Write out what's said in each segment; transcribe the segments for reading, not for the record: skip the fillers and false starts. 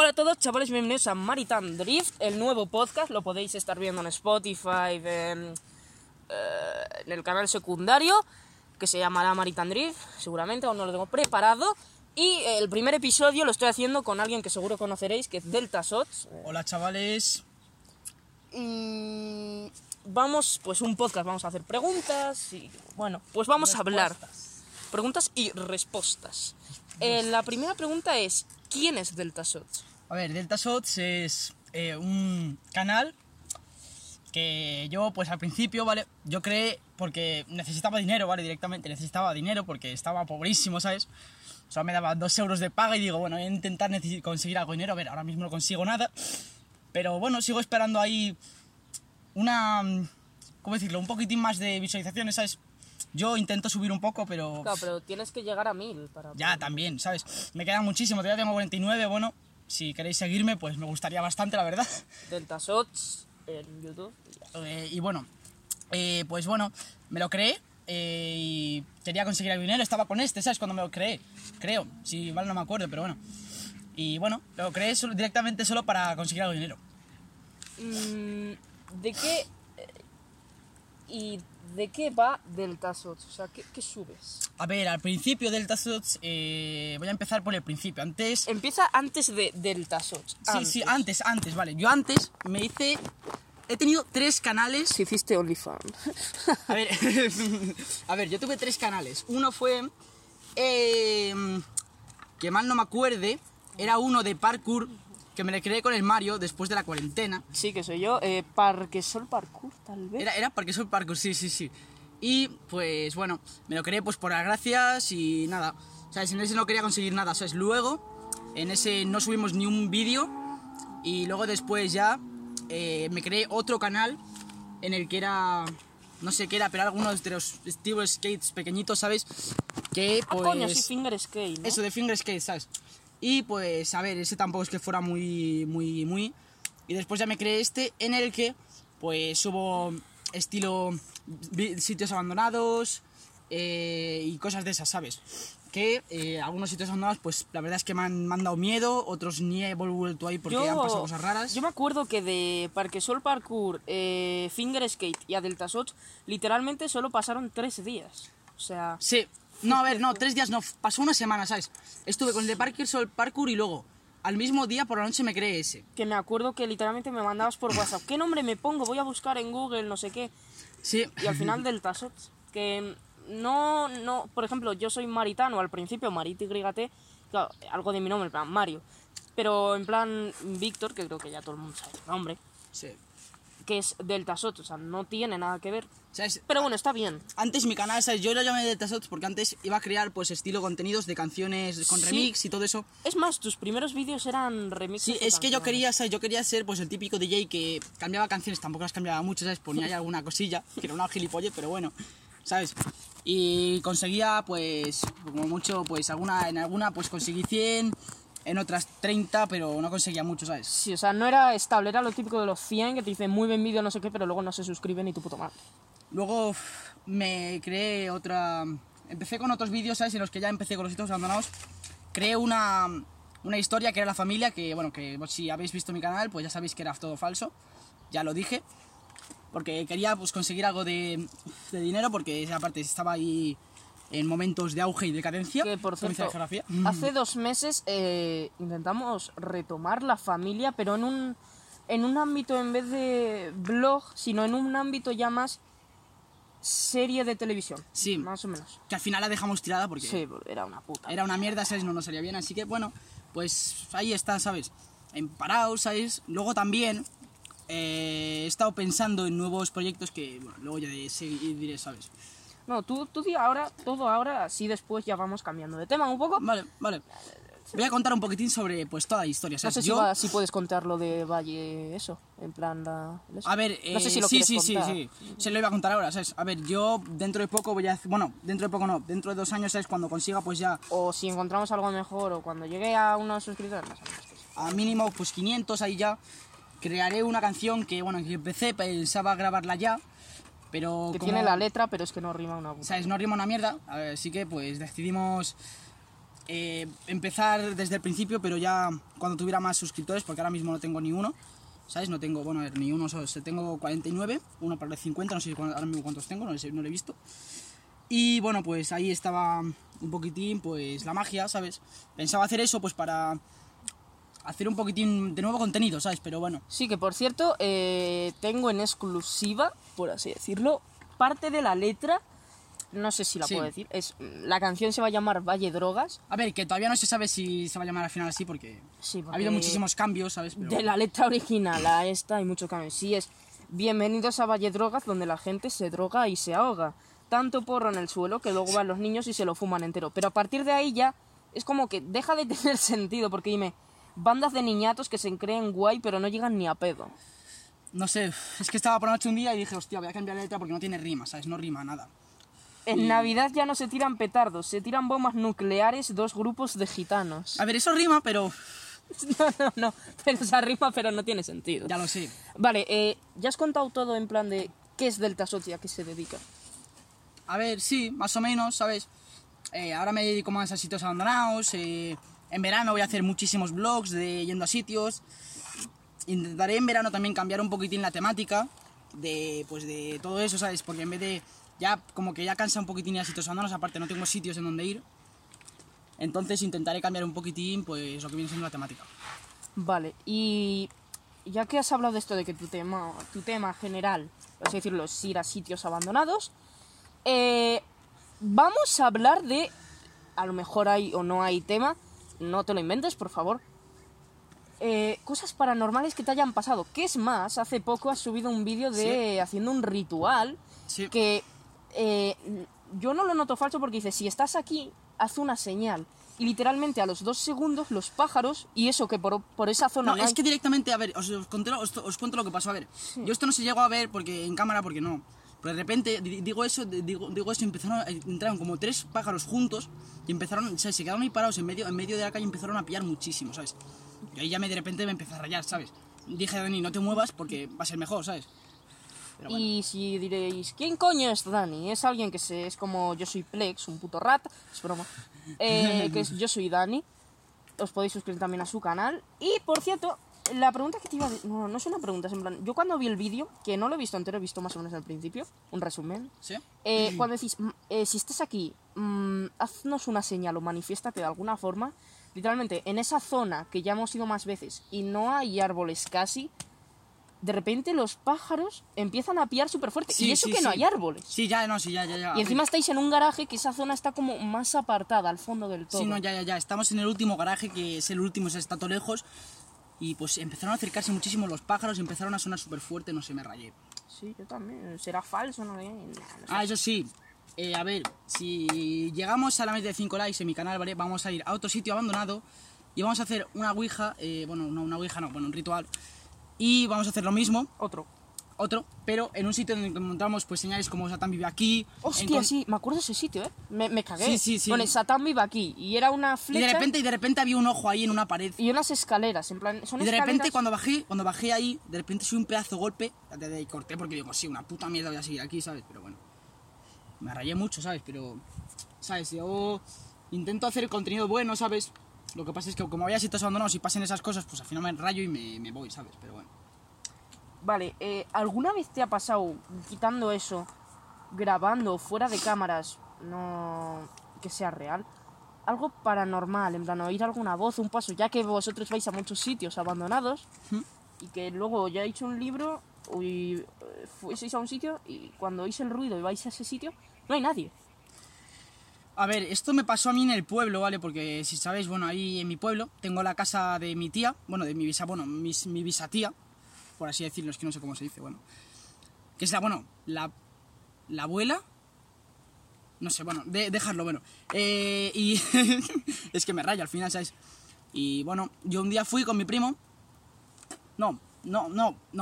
Hola a todos, chavales, bienvenidos a Maritán Drift, el nuevo podcast. Lo podéis estar viendo en Spotify, en el canal secundario, que se llamará Maritán Drift, seguramente, aún no lo tengo preparado. Y el primer episodio lo estoy haciendo con alguien que seguro conoceréis, que es Delta Sots. Hola, chavales. Y vamos, pues un podcast, vamos a hacer preguntas y, bueno, pues vamos a hablar. Preguntas y respuestas. La primera pregunta es, ¿quién es Delta Sots? A ver, Delta Sots es un canal que yo, pues al principio, ¿vale? Yo creé porque necesitaba dinero, ¿vale? Directamente necesitaba dinero porque estaba pobrísimo, ¿sabes? O sea, me daba 2 euros de paga y digo, bueno, voy a intentar conseguir algo de dinero. A ver, ahora mismo no consigo nada, pero bueno, sigo esperando ahí una, ¿cómo decirlo? Un poquitín más de visualizaciones, ¿sabes? Yo intento subir un poco, pero... Claro, pero tienes que llegar a 1000 para... Ya, también, ¿sabes? Me quedan muchísimo, todavía tengo 49, bueno, si queréis seguirme, pues me gustaría bastante, la verdad. Delta Sots en YouTube. Y bueno, pues bueno, me lo creé y quería conseguir el dinero, estaba con ¿sabes? Cuando me lo creé, creo, si mal no me acuerdo, pero bueno. Y bueno, lo creé directamente solo para conseguir algo de dinero. ¿De qué...? ¿De qué va Delta Sots? O sea, ¿qué subes? A ver, al principio Delta Sots, voy a empezar por el principio. Antes... Empieza antes de Delta Sots. Sí, antes, vale. Yo antes me hice... He tenido 3 canales. Si hiciste OnlyFans. A ver, yo tuve 3 canales. Uno fue... que mal no me acuerde, era uno de parkour, que me le creé con el Mario después de la cuarentena. Sí, que soy yo. Parquesol Parkour, tal vez. Era Parquesol Parkour, sí. Y, pues, bueno, me lo creé pues por las gracias y nada. O sea, en ese no quería conseguir nada, ¿sabes? Luego, en ese no subimos ni un vídeo. Y luego después ya me creé otro canal en el que era... No sé qué era, pero algunos de los estilos skates pequeñitos, ¿sabes? Que, pues... Ah, coño, sí, Finger Skate, ¿no? Eso, de Finger Skate, ¿sabes? Y pues, a ver, ese tampoco es que fuera muy... Y después ya me creé este en el que, pues, subo estilo sitios abandonados y cosas de esas, ¿sabes? Que algunos sitios abandonados, pues, la verdad es que me han dado miedo, otros ni he vuelto ahí porque han pasado cosas raras. Yo me acuerdo que de Parquesol Parkour, Finger Skate y a Delta Sots, literalmente solo pasaron 3 días, o sea... Sí. No, a ver, no, 3 días no, pasó una semana, ¿sabes? Estuve con el de Parquesol Parkour y luego, al mismo día por la noche me creé ese. Que me acuerdo que literalmente me mandabas por WhatsApp, ¿qué nombre me pongo? Voy a buscar en Google, no sé qué. Sí. Y al final Delta Sots, que no, por ejemplo, yo soy maritano, al principio Maritán12, claro, algo de mi nombre, en plan Mario. Pero en plan Víctor, que creo que ya todo el mundo sabe el nombre. Sí. Que es Delta Sots, o sea, no tiene nada que ver, ¿sabes? Pero bueno, está bien. Antes mi canal, ¿sabes? Yo lo llamé Delta Sots porque antes iba a crear pues estilo contenidos de canciones con remix y todo eso. Es más, tus primeros vídeos eran remixes. Sí, es que yo quería, ¿sabes? Yo quería ser pues el típico DJ que cambiaba canciones, tampoco las cambiaba mucho, ¿sabes? Ponía ahí alguna cosilla, que era una gilipollez, pero bueno, ¿sabes? Y conseguía pues, como mucho, pues en alguna pues conseguí 100... En otras 30, pero no conseguía mucho, ¿sabes? Sí, o sea, no era estable, era lo típico de los 100 que te dicen muy buen vídeo, no sé qué, pero luego no se suscriben y tu puto madre. Luego me creé otra... Empecé con otros vídeos, ¿sabes? En los que ya empecé con los sitios abandonados. Creé una historia que era la familia, que bueno, que si habéis visto mi canal, pues ya sabéis que era todo falso. Ya lo dije. Porque quería pues conseguir algo de dinero, porque aparte estaba ahí... en momentos de auge y decadencia. Que por cierto, hace 2 meses intentamos retomar la familia, pero en un ámbito en vez de blog, sino en un ámbito ya más serie de televisión. Sí, más o menos. Que al final la dejamos tirada porque... Sí, era una puta. Era una mierda, ¿sabes? No nos salía bien, así que bueno, pues ahí está, ¿sabes? En parado, ¿sabes? Luego también he estado pensando en nuevos proyectos que, bueno, luego ya diré, ¿sabes? No, tú di ahora, todo ahora, así después ya vamos cambiando de tema un poco. Vale. Voy a contar un poquitín sobre, pues, toda la historia, ¿sabes? No sé si puedes contar lo de Valle, eso, en plan la... A ver, no sé si lo quieres contar. Sí. Se lo iba a contar ahora, ¿sabes? A ver, yo dentro de poco voy a... Bueno, dentro de poco no, dentro de 2 años, ¿sabes? Cuando consiga, pues ya... O si encontramos algo mejor, o cuando llegue a unos suscriptores. A mínimo, pues, 500, ahí ya. Crearé una canción que, bueno, que empecé, pensaba grabarla ya. Pero que como, tiene la letra, pero es que no rima una puta. ¿Sabes? No rima una mierda. Así que pues decidimos empezar desde el principio, pero ya cuando tuviera más suscriptores, porque ahora mismo no tengo ni uno, ¿sabes? No tengo, bueno, ni uno, solo tengo 49, uno para los 50, no sé ahora mismo cuántos tengo, no lo he visto. Y bueno, pues ahí estaba un poquitín, pues la magia, ¿sabes? Pensaba hacer eso, pues para hacer un poquitín de nuevo contenido, ¿sabes? Pero bueno. Sí, que por cierto, tengo en exclusiva, por así decirlo, parte de la letra. No sé si la puedo decir. La canción se va a llamar Valledrogas. A ver, que todavía no se sabe si se va a llamar al final así porque, porque ha habido muchísimos cambios, ¿sabes? Pero... de la letra original a esta hay muchos cambios. Sí, es bienvenidos a Valledrogas, donde la gente se droga y se ahoga. Tanto porro en el suelo que luego van los niños y se lo fuman entero. Pero a partir de ahí ya es como que deja de tener sentido porque dime, bandas de niñatos que se creen guay pero no llegan ni a pedo. No sé, es que estaba por la noche un día y dije, hostia, voy a cambiar la letra porque no tiene rima, ¿sabes? No rima nada. En Navidad ya no se tiran petardos, se tiran bombas nucleares, dos grupos de gitanos. A ver, eso rima, pero... No, pero esa rima, pero no tiene sentido. Ya lo sé. Vale, ya has contado todo en plan de qué es DeltaShots y a qué se dedica. A ver, sí, más o menos, ¿sabes? Ahora me dedico más a sitios abandonados, en verano voy a hacer muchísimos vlogs de yendo a sitios. Intentaré en verano también cambiar un poquitín la temática de, pues, de todo eso, ¿sabes? Porque en vez de... ya como que ya cansa un poquitín ir a sitios abandonados, aparte no tengo sitios en donde ir. Entonces intentaré cambiar un poquitín pues lo que viene siendo la temática. Vale, y ya que has hablado de esto de que tu tema general, por así decirlo, es ir a sitios abandonados, vamos a hablar de, a lo mejor hay o no hay tema, no te lo inventes por favor, cosas paranormales que te hayan pasado. Que es más, hace poco has subido un vídeo de haciendo un ritual. Sí. Que yo no lo noto falso porque dice, si estás aquí, haz una señal. Y literalmente a los 2 segundos los pájaros, y eso que por esa zona... No, es que directamente, a ver, os cuento lo que pasó. A ver, sí. Yo esto no se llegó a ver porque en cámara, porque no. Pero de repente, digo eso, entraron como 3 pájaros juntos y empezaron, o sea, se quedaron ahí parados en medio de la calle y empezaron a pillar muchísimo, ¿sabes? Y ahí ya de repente me empezó a rayar, ¿sabes? Dije, Dani, no te muevas porque va a ser mejor, ¿sabes? Bueno. Y si diréis, ¿quién coño es Dani? Es alguien que es como yo soy Plex, un puto rat, es broma, que es yo soy Dani, os podéis suscribir también a su canal. Y por cierto, la pregunta que te iba a decir, no es una pregunta, es en plan, yo cuando vi el vídeo, que no lo he visto entero, he visto más o menos al principio, un resumen. ¿Sí? Cuando decís, si estás aquí, haznos una señal o manifiéstate de alguna forma, literalmente en esa zona que ya hemos ido más veces y no hay árboles casi... de repente los pájaros empiezan a piar súper fuerte. Sí, y eso sí, que no hay árboles. Sí, ya. Y encima estáis en un garaje que esa zona está como más apartada, al fondo del todo. Sí, ya. Estamos en el último garaje, que es el último, se está todo lejos. Y pues empezaron a acercarse muchísimo los pájaros, empezaron a sonar súper fuerte, no sé, me rayé. Sí, yo también. ¿Será falso? No sé. Ah, eso sí. A ver, si llegamos a la meta de 5 likes en mi canal, ¿vale? Vamos a ir a otro sitio abandonado y vamos a hacer una ouija, un ritual. Y vamos a hacer lo mismo. Otro, pero en un sitio donde encontramos pues señales como Satán vive aquí. Hostia, sí, me acuerdo de ese sitio, me cagué. Sí. Con el Satán vive aquí. Y era una flecha. Y de repente había un ojo ahí en una pared. Y unas escaleras, en plan, son escaleras. Y de repente cuando bajé ahí, de repente subí un pedazo de golpe. De ahí corté porque digo, sí, una puta mierda voy a seguir aquí, ¿sabes? Pero bueno, me rayé mucho, ¿sabes? Pero, ¿sabes? Yo intento hacer contenido bueno, ¿sabes? Lo que pasa es que como había sitios abandonados y pasen esas cosas, pues al final me rayo y me voy, ¿sabes? Pero bueno. Vale, ¿alguna vez te ha pasado, quitando eso, grabando fuera de cámaras, no que sea real, algo paranormal, en plan oír alguna voz, un paso, ya que vosotros vais a muchos sitios abandonados y que luego ya hecho un libro y fuisteis a un sitio y cuando oís el ruido y vais a ese sitio, no hay nadie? A ver, esto me pasó a mí en el pueblo, ¿vale? Porque si sabéis, bueno, ahí en mi pueblo tengo la casa de mi tía, bueno, de mi bisatía, por así decirlo, es que no sé cómo se dice, bueno. Que es la abuela, no sé, bueno, dejarlo, bueno. Y es que me rayo al final, ¿sabes? Y bueno, yo un día fui con mi primo, no,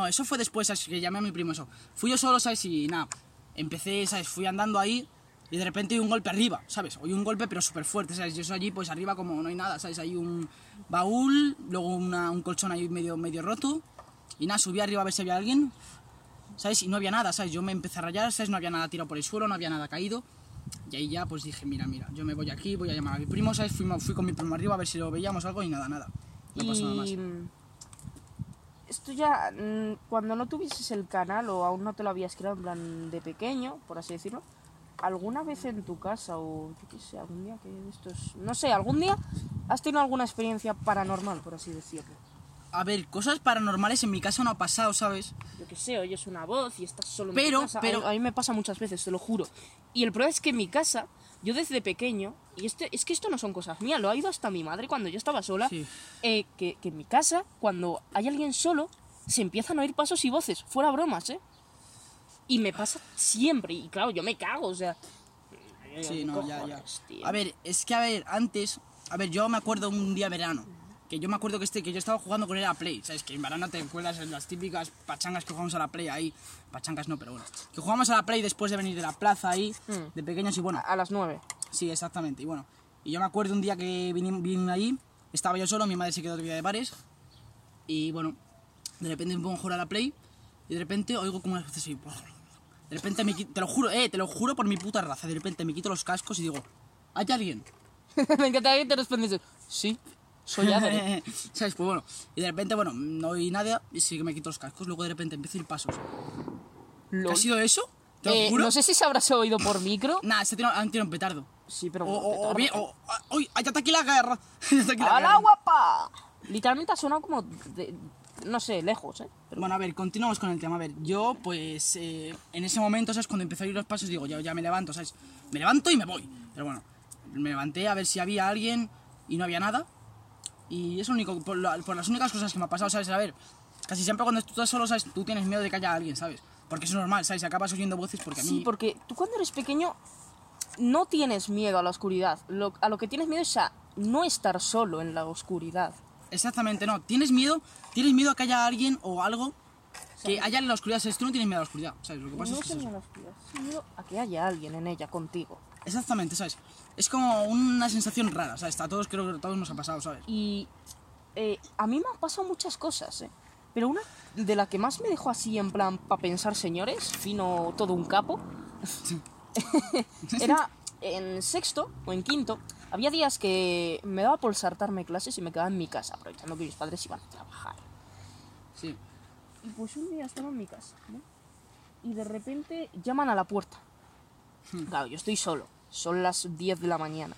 eso fue después, ¿sabes? Que llamé a mi primo, eso. Fui yo solo, ¿sabes? Y nada, empecé, ¿sabes? Fui andando ahí. Y de repente hay un golpe arriba, ¿sabes? Oí un golpe pero súper fuerte, ¿sabes? Yo soy allí, pues arriba como no hay nada, ¿sabes? Hay un baúl, luego un colchón ahí medio roto. Y nada, subí arriba a ver si había alguien, ¿sabes? Y no había nada, ¿sabes? Yo me empecé a rayar, ¿sabes? No había nada tirado por el suelo, no había nada caído. Y ahí ya pues dije, mira, yo me voy aquí, voy a llamar a mi primo, ¿sabes? Fui con mi primo arriba a ver si lo veíamos algo y nada. No pasó nada más. Esto ya, cuando no tuvieses el canal o aún no te lo habías creado en plan de pequeño, por así decirlo, ¿alguna vez en tu casa o yo qué sé, algún día que estos... No sé, algún día has tenido alguna experiencia paranormal, por así decirlo? A ver, cosas paranormales en mi casa no ha pasado, ¿sabes? Yo qué sé, oyes una voz y estás solo en tu casa. Pero... A mí me pasa muchas veces, te lo juro. Y el problema es que en mi casa, yo desde pequeño... Y es que esto no son cosas mías, lo ha ido hasta mi madre cuando yo estaba sola. Sí. Que en mi casa, cuando hay alguien solo, se empiezan a oír pasos y voces. Fuera bromas, ¿eh? Y me pasa siempre. Y claro, yo me cago, o sea... Sí, no, cojones, ya. Tío. A ver, es que antes... A ver, yo me acuerdo un día verano... Que yo me acuerdo que yo estaba jugando con él a Play, ¿sabes? Que en verano te cuelas en las típicas pachangas que jugamos a la Play ahí. Pachangas no, pero bueno. Que jugamos a la Play después de venir de la plaza ahí, de pequeños y bueno. A las 9. Sí, exactamente. Y bueno, y yo me acuerdo un día que vine ahí, estaba yo solo, mi madre se quedó todavía de bares. Y bueno, de repente me pongo a jugar a la Play y de repente oigo como unas voces y... De repente me quito, te lo juro por mi puta raza, de repente me quito los cascos y digo, ¿hay alguien? Me encanta que te respondes, sí. Soy Adel, ¿sabes? Pues bueno, y de repente, bueno, no oí nada y sí que me quito los cascos, luego de repente empiezo a ir pasos. ¿Qué ha sido eso? Te lo juro. No sé si se habrás oído por micro. Nah, se han tirado un petardo. Sí, pero... ¡Uy! ¡Allá está aquí la guerra! ¡Hala, guapa! Literalmente ha sonado como... no sé, lejos, ¿eh? Pero... Bueno, a ver, continuamos con el tema. A ver, yo, pues... en ese momento, ¿sabes? Cuando empezó a ir los pasos, digo, ya me levanto, ¿sabes? Me levanto y me voy. Pero bueno, me levanté a ver si había alguien y no había nada. Y es lo único, por las únicas cosas que me ha pasado, ¿sabes? A ver, casi siempre cuando tú estás solo, ¿sabes? Tú tienes miedo de que haya alguien, ¿sabes? Porque es normal, ¿sabes? Acabas oyendo voces porque a mí... Sí, porque tú cuando eres pequeño no tienes miedo a la oscuridad. A lo que tienes miedo es a no estar solo en la oscuridad. Exactamente, no. Tienes miedo a que haya alguien o algo que haya en la oscuridad. ¿Sabes? Tú no tienes miedo a la oscuridad, ¿sabes? Lo que pasa no es que... No tienes miedo a la oscuridad, tienes miedo a que haya alguien en ella contigo. Exactamente, ¿sabes? Es como una sensación rara, ¿sabes? Creo que a todos nos ha pasado, ¿sabes? Y a mí me han pasado muchas cosas, ¿eh? Pero una de las que más me dejó así en plan para pensar, señores, fino todo un capo, era en sexto o en quinto. Había días que me daba por saltarme clases y me quedaba en mi casa, aprovechando que mis padres iban a trabajar. Sí. Y pues un día estaba en mi casa, ¿no? Y de repente llaman a la puerta. Claro, yo estoy solo. Son las 10 de la mañana.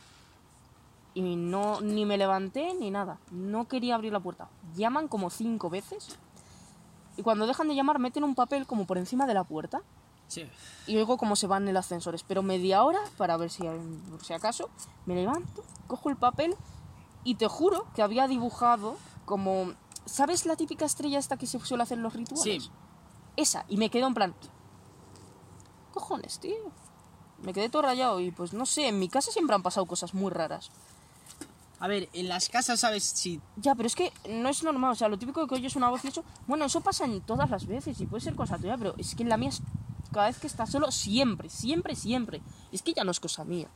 Y no, ni me levanté ni nada. No quería abrir la puerta. Llaman como 5 veces. Y cuando dejan de llamar, meten un papel como por encima de la puerta. Sí. Y oigo cómo se van en el ascensor. Espero media hora para ver si, por si acaso. Me levanto, cojo el papel. Y te juro que había dibujado como... ¿Sabes la típica estrella esta que se suele hacer en los rituales? Sí. Esa. Y me quedo en plan... Cojones, tío. Me quedé todo rayado y pues no sé, en mi casa siempre han pasado cosas muy raras. A ver, en las casas, ¿sabes? Sí. Ya, pero es que no es normal, o sea, lo típico de que oyes una voz y eso... Bueno, eso pasa en todas las veces y puede ser cosa tuya, pero es que en la mía, cada vez que estás solo, siempre. Es que ya no es cosa mía.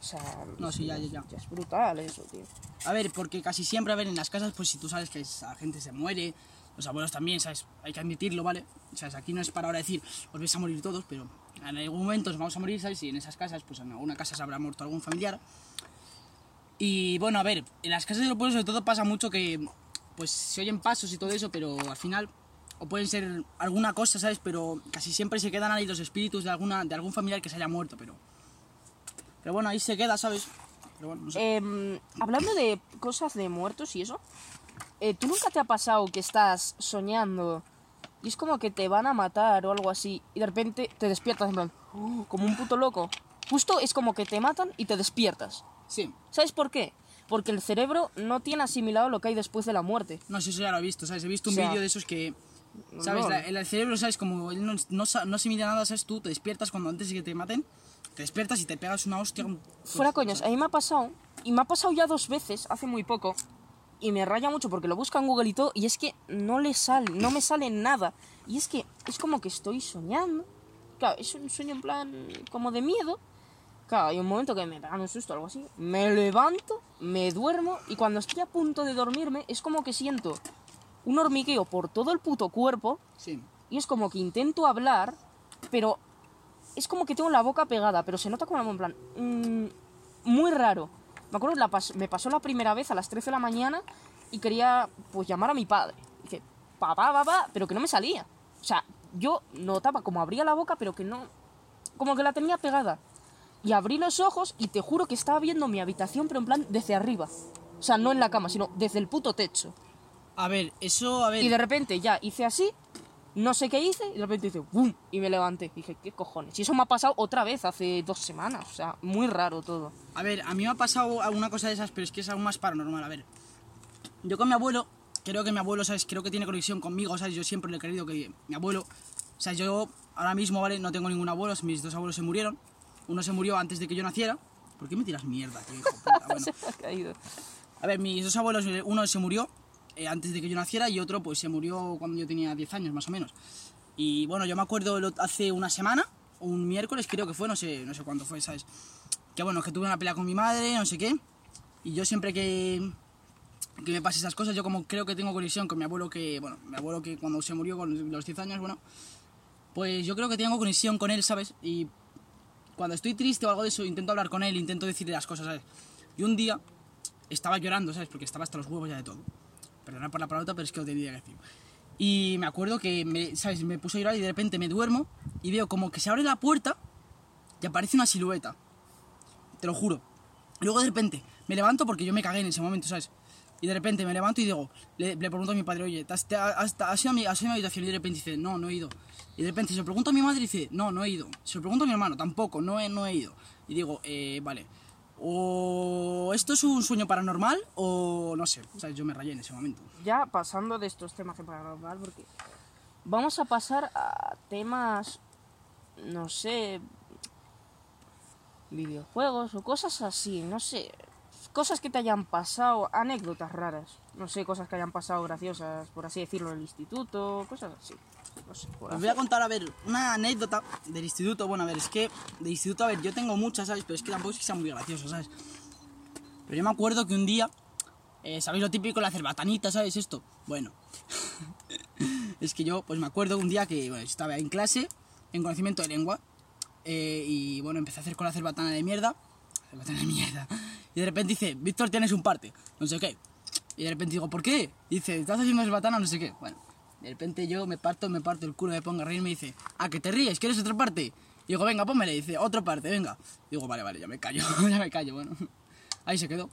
O sea... No, sí, ya. Ya es brutal eso, tío. A ver, porque casi siempre, a ver, en las casas, pues si tú sabes que esa gente se muere... Los abuelos también, ¿sabes? Hay que admitirlo, ¿vale? O sea, aquí no es para ahora decir, os vais a morir todos, pero en algún momento os vamos a morir, ¿sabes? Y en esas casas, pues en alguna casa se habrá muerto algún familiar. Y bueno, a ver, en las casas de los pueblos sobre todo pasa mucho que, pues, se oyen pasos y todo eso, pero al final, o pueden ser alguna cosa, ¿sabes? Pero casi siempre se quedan ahí los espíritus de algún familiar que se haya muerto, pero bueno, ahí se queda, ¿sabes? Pero bueno, no sé. Hablando de cosas de muertos y eso... ¿Tú nunca te ha pasado que estás soñando y es como que te van a matar o algo así y de repente te despiertas en plan, como un puto loco? Justo es como que te matan y te despiertas. Sí. ¿Sabes por qué? Porque el cerebro no tiene asimilado lo que hay después de la muerte. No sé, eso ya lo he visto, ¿sabes? He visto un vídeo de esos que, ¿sabes? No. El cerebro, ¿sabes? Como él no asimila nada, ¿sabes? Tú te despiertas cuando antes de que te maten, te despiertas y te pegas una hostia. Fuera coños, ¿sabes? A mí me ha pasado, y me ha pasado ya 2 veces, hace muy poco. Y me raya mucho porque lo busco en Google y todo, y es que no me sale nada. Y es que es como que estoy soñando. Claro, es un sueño en plan como de miedo. Claro, hay un momento que me pegan un susto o algo así. Me levanto, me duermo, y cuando estoy a punto de dormirme, es como que siento un hormigueo por todo el puto cuerpo. Sí. Y es como que intento hablar, pero es como que tengo la boca pegada, pero se nota como en plan... muy raro. Me acuerdo, me pasó la primera vez a las 13 de la mañana y quería, pues, llamar a mi padre. Dije, papá, papá, pero que no me salía. O sea, yo notaba como abría la boca, pero que no... como que la tenía pegada. Y abrí los ojos y te juro que estaba viendo mi habitación, pero en plan desde arriba. O sea, no en la cama, sino desde el puto techo. A ver, eso, a ver... Y de repente ya hice así, no sé qué hice, y de repente hice ¡bum! Y me levanté. Y dije, ¿qué cojones? Y eso me ha pasado otra vez hace 2 semanas. O sea, muy raro todo. A ver, a mí me ha pasado alguna cosa de esas, pero es que es aún más paranormal. A ver, yo con mi abuelo, creo que mi abuelo, ¿sabes? Creo que tiene conexión conmigo, ¿sabes? Yo siempre le he querido que mi abuelo... O sea, yo ahora mismo, ¿vale? No tengo ningún abuelo, mis 2 abuelos se murieron. Uno se murió antes de que yo naciera. ¿Por qué me tiras mierda, tío, hijo puta? Bueno. Se me ha caído. A ver, mis 2 abuelos, uno se murió antes de que yo naciera y otro pues se murió cuando yo tenía 10 años más o menos. Y bueno, yo me acuerdo hace una semana, un miércoles creo que fue, no sé cuándo fue, ¿sabes? Que bueno, que tuve una pelea con mi madre, no sé qué. Y yo siempre que me pase esas cosas, yo como creo que tengo conexión con mi abuelo que, bueno, mi abuelo que cuando se murió con los 10 años, bueno, pues yo creo que tengo conexión con él, ¿sabes? Y cuando estoy triste o algo de eso, intento hablar con él, intento decirle las cosas, ¿sabes? Y un día estaba llorando, ¿sabes? Porque estaba hasta los huevos ya de todo. Perdona por la palabra, pero es que lo tenía que decir. Y me acuerdo que, ¿sabes? Me puse a llorar y de repente me duermo y veo como que se abre la puerta y aparece una silueta. Te lo juro. Luego de repente me levanto porque yo me cagué en ese momento, ¿sabes? Y de repente me levanto y digo, le pregunto a mi padre, oye, ¿has ido a mi habitación? Y de repente dice, no, no he ido. Y de repente se lo pregunto a mi madre y dice, no, no he ido. Se lo pregunto a mi hermano, tampoco, no he ido. Y digo, vale, o esto es un sueño paranormal o no sé, o sea, yo me rayé en ese momento. Ya pasando de estos temas de paranormal, porque vamos a pasar a temas, no sé, videojuegos o cosas así, no sé. Cosas que te hayan pasado, anécdotas raras, no sé, cosas que hayan pasado graciosas, por así decirlo, en el instituto, cosas así, no sé. Os voy a contar, a ver, una anécdota del instituto. Bueno, a ver, es que del instituto, a ver, yo tengo muchas, ¿sabes? Pero es que tampoco es que sean muy graciosas, ¿sabes? Pero yo me acuerdo que un día, ¿sabéis lo típico? La cerbatanita, ¿sabes esto? Bueno, es que yo, pues me acuerdo un día que, bueno, estaba en clase, en conocimiento de lengua, y bueno, empecé a hacer con la cerbatana de mierda. Y de repente dice, Víctor, tienes un parte, no sé qué. Y de repente digo, ¿por qué? Y dice, ¿estás haciendo cerbatana? No sé qué. Bueno, de repente yo me parto el culo, me pongo a reír y me dice, ¿a que te ríes? ¿Quieres otra parte? Y digo, venga, pónmele. Y dice, otra parte, venga. Y digo, vale, ya me callo, bueno. Ahí se quedó.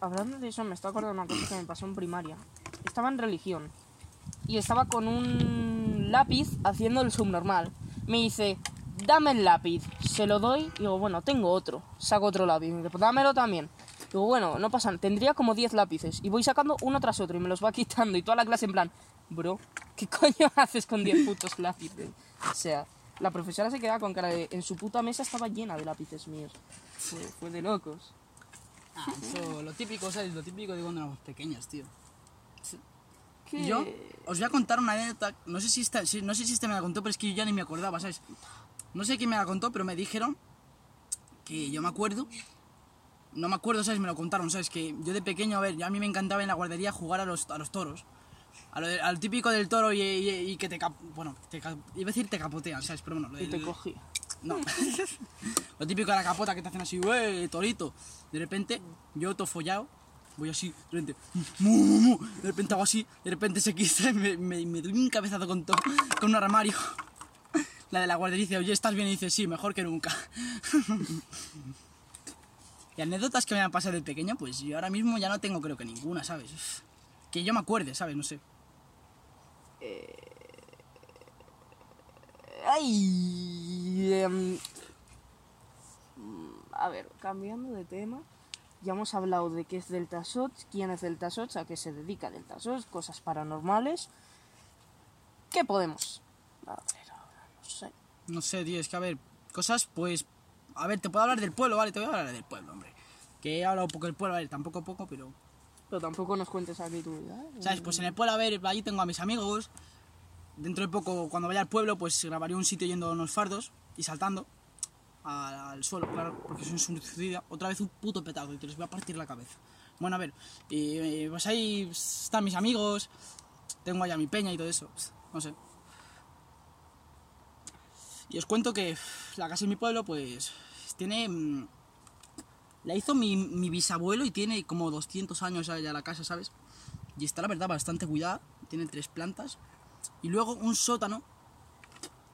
Hablando de eso, me estoy acordando de una cosa que me pasó en primaria. Estaba en religión. Y estaba con un lápiz haciendo el subnormal. Me dice... dame el lápiz, se lo doy, digo, bueno, tengo otro, saco otro lápiz, dámelo también, digo, bueno, no pasa nada, tendría como 10 lápices, y voy sacando uno tras otro, y me los va quitando, y toda la clase en plan, bro, ¿qué coño haces con 10 putos lápices? O sea, la profesora se quedaba con cara de, en su puta mesa estaba llena de lápices míos, fue de locos. Ah, eso, lo típico, ¿sabes? Lo típico de cuando éramos pequeños, tío. ¿Qué? Yo os voy a contar una anécdota, no sé si esta me la contó, pero es que yo ya ni me acordaba, ¿sabes? No sé quién me la contó, pero me dijeron que yo me acuerdo. No me acuerdo, ¿sabes? Me lo contaron, ¿sabes? Que yo de pequeño, a ver, a mí me encantaba en la guardería jugar a los toros. Al típico del toro y que te... Bueno, iba a decir te capotean, ¿sabes? Pero bueno... te cogí. No. Lo típico de la capota que te hacen así, torito. De repente, yo todo follado, voy así, de repente... De repente hago así, de repente se quita y me doy un cabezazo con un armario. La de la guardería dice, oye, ¿estás bien? Y dice, sí, mejor que nunca. Y anécdotas que me han pasado de pequeño, pues yo ahora mismo ya no tengo, creo que ninguna, ¿sabes? Que yo me acuerde, ¿sabes? No sé. A ver, cambiando de tema, ya hemos hablado de qué es DeltaShots, quién es DeltaShots, a qué se dedica DeltaShots, cosas paranormales. ¿Qué podemos? A ver. No sé, tío, es que a ver, cosas, pues... A ver, te puedo hablar del pueblo, ¿vale? Te voy a hablar del pueblo, hombre. Que he hablado un poco del pueblo, ¿vale? Tampoco poco, pero... Pero tampoco nos cuentes aquí tu vida, ¿eh? ¿Sabes? Pues en el pueblo, a ver, allí tengo a mis amigos. Dentro de poco, cuando vaya al pueblo, pues grabaré un sitio yendo a unos fardos y saltando al suelo, claro, porque soy un suicida. Otra vez un puto petardo y te los voy a partir la cabeza. Bueno, a ver, pues ahí están mis amigos. Tengo allá mi peña y todo eso, no sé. Y os cuento que la casa de mi pueblo, pues, tiene... La hizo mi bisabuelo y tiene como 200 años ya la casa, ¿sabes? Y está, la verdad, bastante cuidada. Tiene 3 plantas. Y luego un sótano,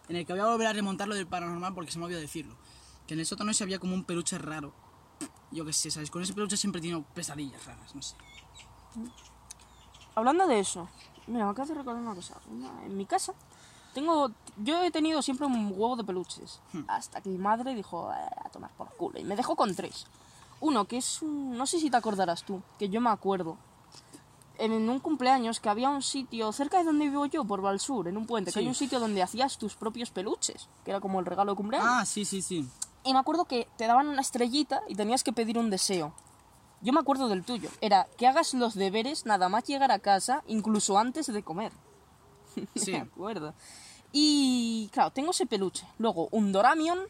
en el que voy a volver a remontar lo del paranormal porque se me olvidó decirlo. Que en el sótano ese había como un peluche raro. Yo qué sé, ¿sabes? Con ese peluche siempre he tenido pesadillas raras, no sé. Hablando de eso, mira, me acabo de recordar una cosa. En mi casa, yo he tenido siempre un huevo de peluches. Hasta que mi madre dijo, a tomar por culo. Y me dejó con 3. Uno que es, no sé si te acordarás tú, que yo me acuerdo. En un cumpleaños que había un sitio cerca de donde vivo yo, por Valsur, en un puente, sí. Que hay un sitio donde hacías tus propios peluches, que era como el regalo de cumpleaños. Ah, sí, sí, sí. Y me acuerdo que te daban una estrellita y tenías que pedir un deseo. Yo me acuerdo del tuyo. Era que hagas los deberes nada más llegar a casa, incluso antes de comer. Sí. Me acuerdo. Y, claro, tengo ese peluche. Luego un Doraemon.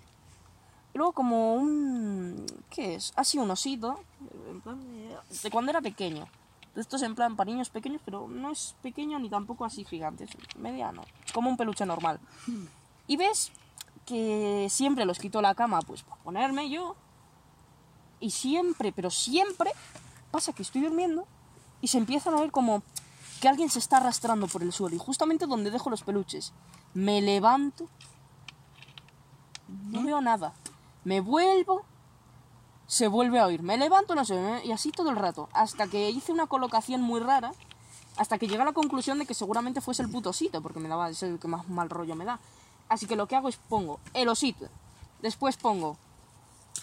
Luego como un... ¿Qué es? Así un osito. De cuando era pequeño. Esto es en plan para niños pequeños, pero no es pequeño ni tampoco así gigante, es mediano, como un peluche normal. Y ves que siempre los quito la cama, pues para ponerme yo, y siempre, pero siempre, pasa que estoy durmiendo y se empiezan a ver como que alguien se está arrastrando por el suelo, y justamente donde dejo los peluches, me levanto, no veo nada, me vuelvo... Se vuelve a oír, me levanto, no sé, y así todo el rato, hasta que hice una colocación muy rara, hasta que llegué a la conclusión de que seguramente fuese el puto osito, porque me daba, es el que más mal rollo me da. Así que lo que hago es pongo el osito, después pongo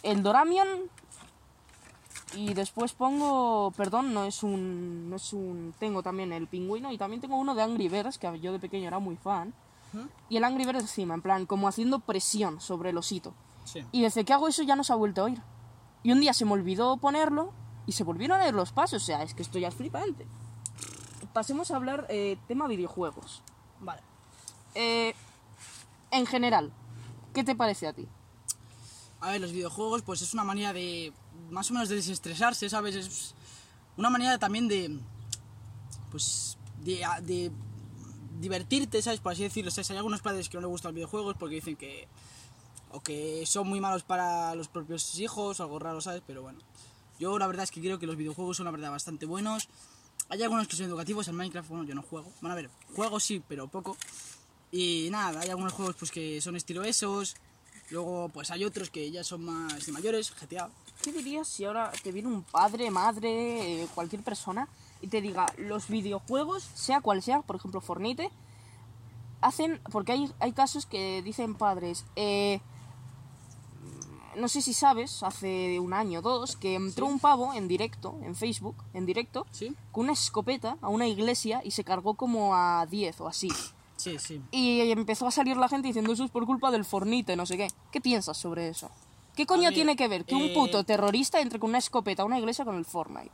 el Doraemon, y después pongo, perdón, no es un, tengo también el pingüino, y también tengo uno de Angry Birds, que yo de pequeño era muy fan, y el Angry Birds encima, en plan, como haciendo presión sobre el osito. Sí. Y desde que hago eso ya no se ha vuelto a oír. Y un día se me olvidó ponerlo y se volvieron a ir los pasos. O sea, es que esto ya es flipante. Pasemos a hablar tema videojuegos. Vale. En general, ¿qué te parece a ti? A ver, los videojuegos, pues es una manera de... Más o menos de desestresarse, ¿sabes? Es una manera también de... Pues... De divertirte, ¿sabes? Por así decirlo. O sea, hay algunos padres que no les gustan los videojuegos porque dicen que... O que son muy malos para los propios hijos, algo raro, ¿sabes? Pero bueno, yo la verdad es que creo que los videojuegos son la verdad bastante buenos. Hay algunos que son educativos, el Minecraft, bueno, yo no juego. Bueno, a ver, juego sí, pero poco. Y nada, hay algunos juegos pues que son estilo esos. Luego pues hay otros que ya son más de mayores, GTA. ¿Qué dirías si ahora te viene un padre, madre, cualquier persona y te diga los videojuegos, sea cual sea, por ejemplo Fortnite, hacen, porque hay casos que dicen padres, no sé si sabes, hace 1 año o 2, que entró un pavo en directo, en Facebook, en directo, ¿sí? Con una escopeta a una iglesia y se cargó como a 10 o así. Sí, sí. Y empezó a salir la gente diciendo, eso es por culpa del Fortnite, no sé qué. ¿Qué piensas sobre eso? ¿Qué coño tiene que ver que un puto terrorista entre con una escopeta a una iglesia con el Fortnite?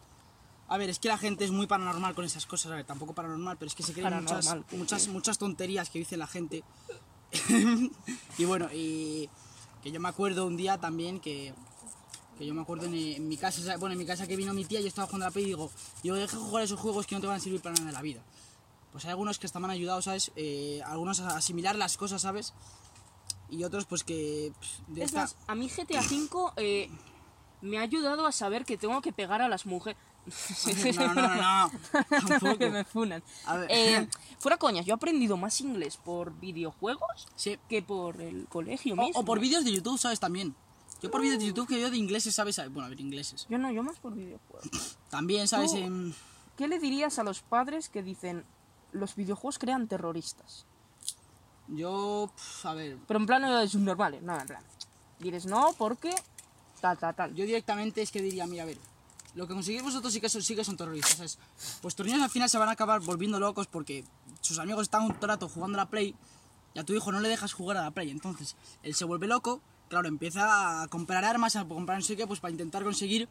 A ver, es que la gente es muy paranormal con esas cosas, a ver, tampoco paranormal, pero es que se creen muchas tonterías que dice la gente. Y bueno, y... Que yo me acuerdo un día también que yo me acuerdo en mi casa, bueno, en mi casa que vino mi tía, yo estaba jugando a la Play y digo, deja de jugar esos juegos que no te van a servir para nada en la vida. Pues hay algunos que hasta me han ayudado, ¿sabes? Algunos a asimilar las cosas, ¿sabes? Y otros pues que... Pues, es más, a mí GTA V me ha ayudado a saber que tengo que pegar a las mujeres. No. Tampoco. Que me funan. A ver. Fuera coñas, yo he aprendido más inglés por videojuegos que por el colegio mismo. O por vídeos de YouTube, ¿sabes? También. Yo por vídeos de YouTube que yo de ingleses, ¿sabes? Bueno, a ver, ingleses. Yo no, yo más por videojuegos. También, ¿sabes? ¿Qué le dirías a los padres que dicen los videojuegos crean terroristas? Yo, a ver... Pero en plan es normal, nada, en plan. Diles no porque tal. Yo directamente es que diría, mira, a ver... Lo que conseguís vosotros sí que son terroristas, ¿sabes? Vuestros niños al final se van a acabar volviendo locos porque sus amigos están un rato jugando a la Play y a tu hijo no le dejas jugar a la Play. Entonces, él se vuelve loco, claro, empieza a comprar armas, a comprar no sé qué, pues para intentar conseguir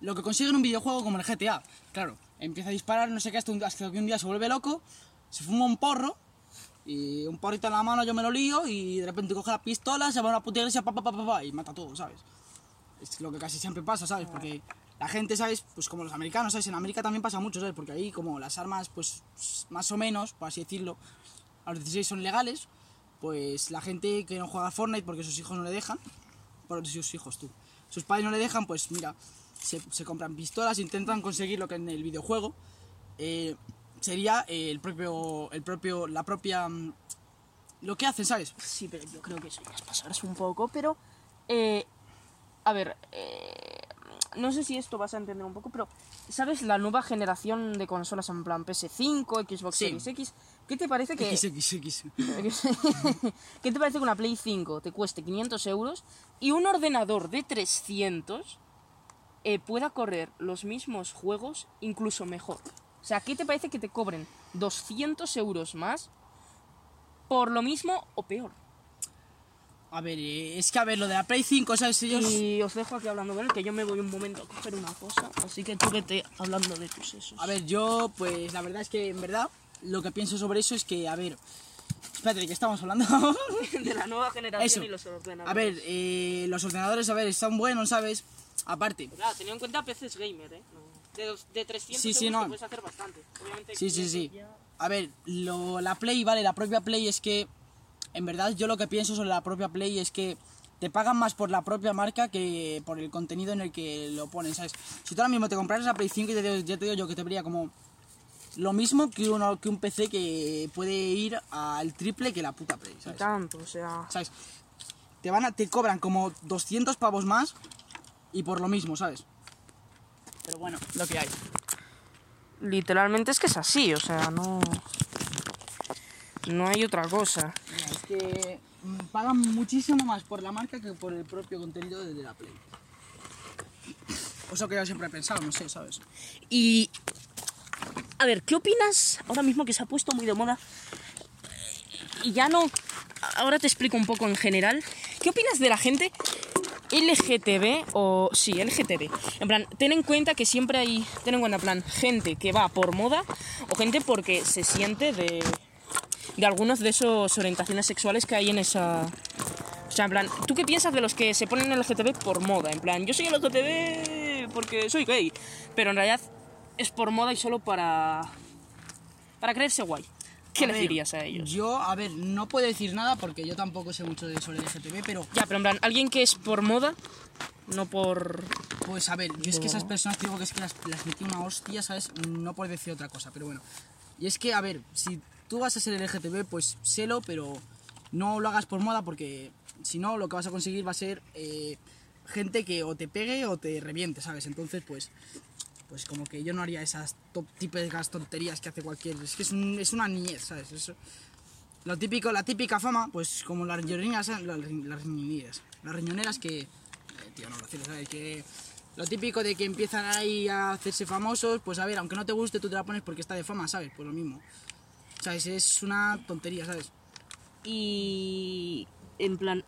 lo que consigue en un videojuego como el GTA. Claro, empieza a disparar, no sé qué, hasta que un día se vuelve loco, se fuma un porro y un porrito en la mano yo me lo lío y de repente coge la pistola, se va a una puta iglesia, y mata a todo, ¿sabes? Es lo que casi siempre pasa, ¿sabes? Porque... La gente, ¿sabes? Pues como los americanos, ¿sabes? En América también pasa mucho, ¿sabes? Porque ahí como las armas, pues, más o menos, por así decirlo, a los 16 son legales, pues la gente que no juega a Fortnite porque sus hijos no le dejan, por sus hijos tú, sus padres no le dejan, pues mira, se compran pistolas, intentan conseguir lo que en el videojuego sería la propia lo que hacen, ¿sabes? Sí, pero yo creo que eso ya es pasarse un poco, pero a ver, no sé si esto vas a entender un poco, pero ¿sabes la nueva generación de consolas en plan PS5, Xbox Series X? ¿Qué te parece que ¿qué te parece que una Play 5 te cueste 500 euros y un ordenador de 300 pueda correr los mismos juegos incluso mejor? O sea, ¿qué te parece que te cobren 200 euros más por lo mismo o peor? A ver, es que a ver, lo de la Play 5, ¿sabes? Ellos... Y os dejo aquí hablando con él, que yo me voy un momento a coger una cosa, así que tú vete hablando de tus sesos. A ver, yo, pues la verdad es que, en verdad, lo que pienso sobre eso es que, a ver... Espérate, ¿de qué estamos hablando? De la nueva generación eso. Y los ordenadores. A ver, los ordenadores, a ver, están buenos, ¿sabes? Aparte... Claro, teniendo en cuenta PCs gamer, ¿eh? De 300 euros no. Puedes hacer bastante. Obviamente sí. Ya... A ver, la Play, vale, la propia Play es que... En verdad, yo lo que pienso sobre la propia Play es que te pagan más por la propia marca que por el contenido en el que lo ponen, ¿sabes? Si tú ahora mismo te compraras la Play 5, ya te digo yo que te vería como lo mismo que un PC que puede ir al triple que la puta Play, ¿sabes? Y tanto, o sea... ¿Sabes? Te cobran como 200 pavos más y por lo mismo, ¿sabes? Pero bueno, lo que hay. Literalmente es que es así, o sea, no hay otra cosa. Mira, es que pagan muchísimo más por la marca que por el propio contenido de la Play. Eso que yo siempre he pensado, no sé, ¿sabes? Y... A ver, ¿qué opinas ahora mismo que se ha puesto muy de moda? Y ya no... Ahora te explico un poco en general. ¿Qué opinas de la gente LGTB o... Sí, LGTB. En plan, ten en cuenta que siempre hay... Ten en cuenta, en plan, gente que va por moda o gente porque se siente de algunos de esos orientaciones sexuales que hay en esa... O sea, en plan, ¿tú qué piensas de los que se ponen LGTB por moda? En plan, yo soy LGTB porque soy gay, pero en realidad es por moda y solo para creerse guay. ¿Qué les dirías a ellos? Yo, a ver, no puedo decir nada porque yo tampoco sé mucho sobre LGTB, pero... Ya, pero en plan, alguien que es por moda, no por... Pues a ver, yo es que esas personas digo que es que las metí una hostia, ¿sabes? No por decir otra cosa, pero bueno. Y es que, a ver, si... Tú vas a ser LGTB, pues sélo, pero no lo hagas por moda porque si no lo que vas a conseguir va a ser gente que o te pegue o te reviente, ¿sabes? Entonces, pues como que yo no haría esas típicas tonterías que hace cualquier... Es que es una niñez, ¿sabes? Eso, lo típico, la típica fama, pues como las riñoneras que... tío, no lo sé, ¿sabes? Que... Lo típico de que empiezan ahí a hacerse famosos, pues a ver, aunque no te guste, tú te la pones porque está de fama, ¿sabes? Pues lo mismo. ¿Sabes? Es una tontería, ¿sabes? Y... En plan...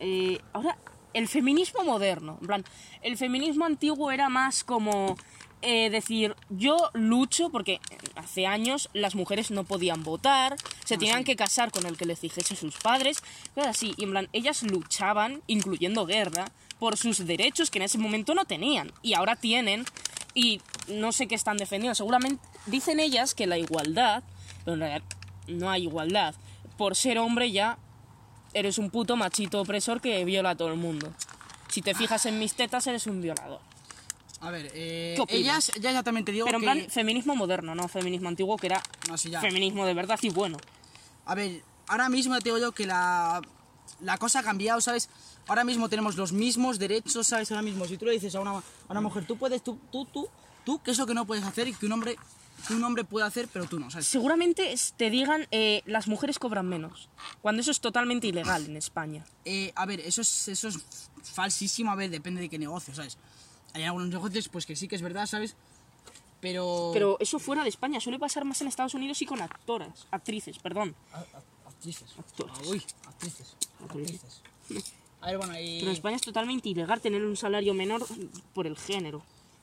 ahora, el feminismo moderno. En plan, el feminismo antiguo era más como... decir, yo lucho porque hace años las mujeres no podían votar, se tenían que casar con el que les dijese sus padres, cosas así. Y en plan, ellas luchaban, incluyendo guerra, por sus derechos que en ese momento no tenían. Y ahora tienen, y no sé qué están defendiendo. Seguramente dicen ellas que la igualdad... Pero en realidad, no hay igualdad. Por ser hombre ya eres un puto machito opresor que viola a todo el mundo. Si te fijas en mis tetas, eres un violador. A ver, ellas ya también te digo que... Pero en plan, feminismo moderno, no feminismo antiguo, que era feminismo de verdad y bueno. A ver, ahora mismo te digo yo que la cosa ha cambiado, ¿sabes? Ahora mismo tenemos los mismos derechos, ¿sabes? Ahora mismo, si tú le dices a una mujer, tú puedes, tú, ¿qué es lo que no puedes hacer y que un hombre puede hacer, pero tú no, ¿sabes? Seguramente te digan, las mujeres cobran menos, cuando eso es totalmente ilegal en España. A ver, eso es falsísimo, a ver, depende de qué negocio, ¿sabes? Hay algunos negocios, pues que sí que es verdad, ¿sabes? Pero eso fuera de España, suele pasar más en Estados Unidos y con actrices. Actrices. A ver, bueno, y... Pero en España es totalmente ilegal tener un salario menor por el género.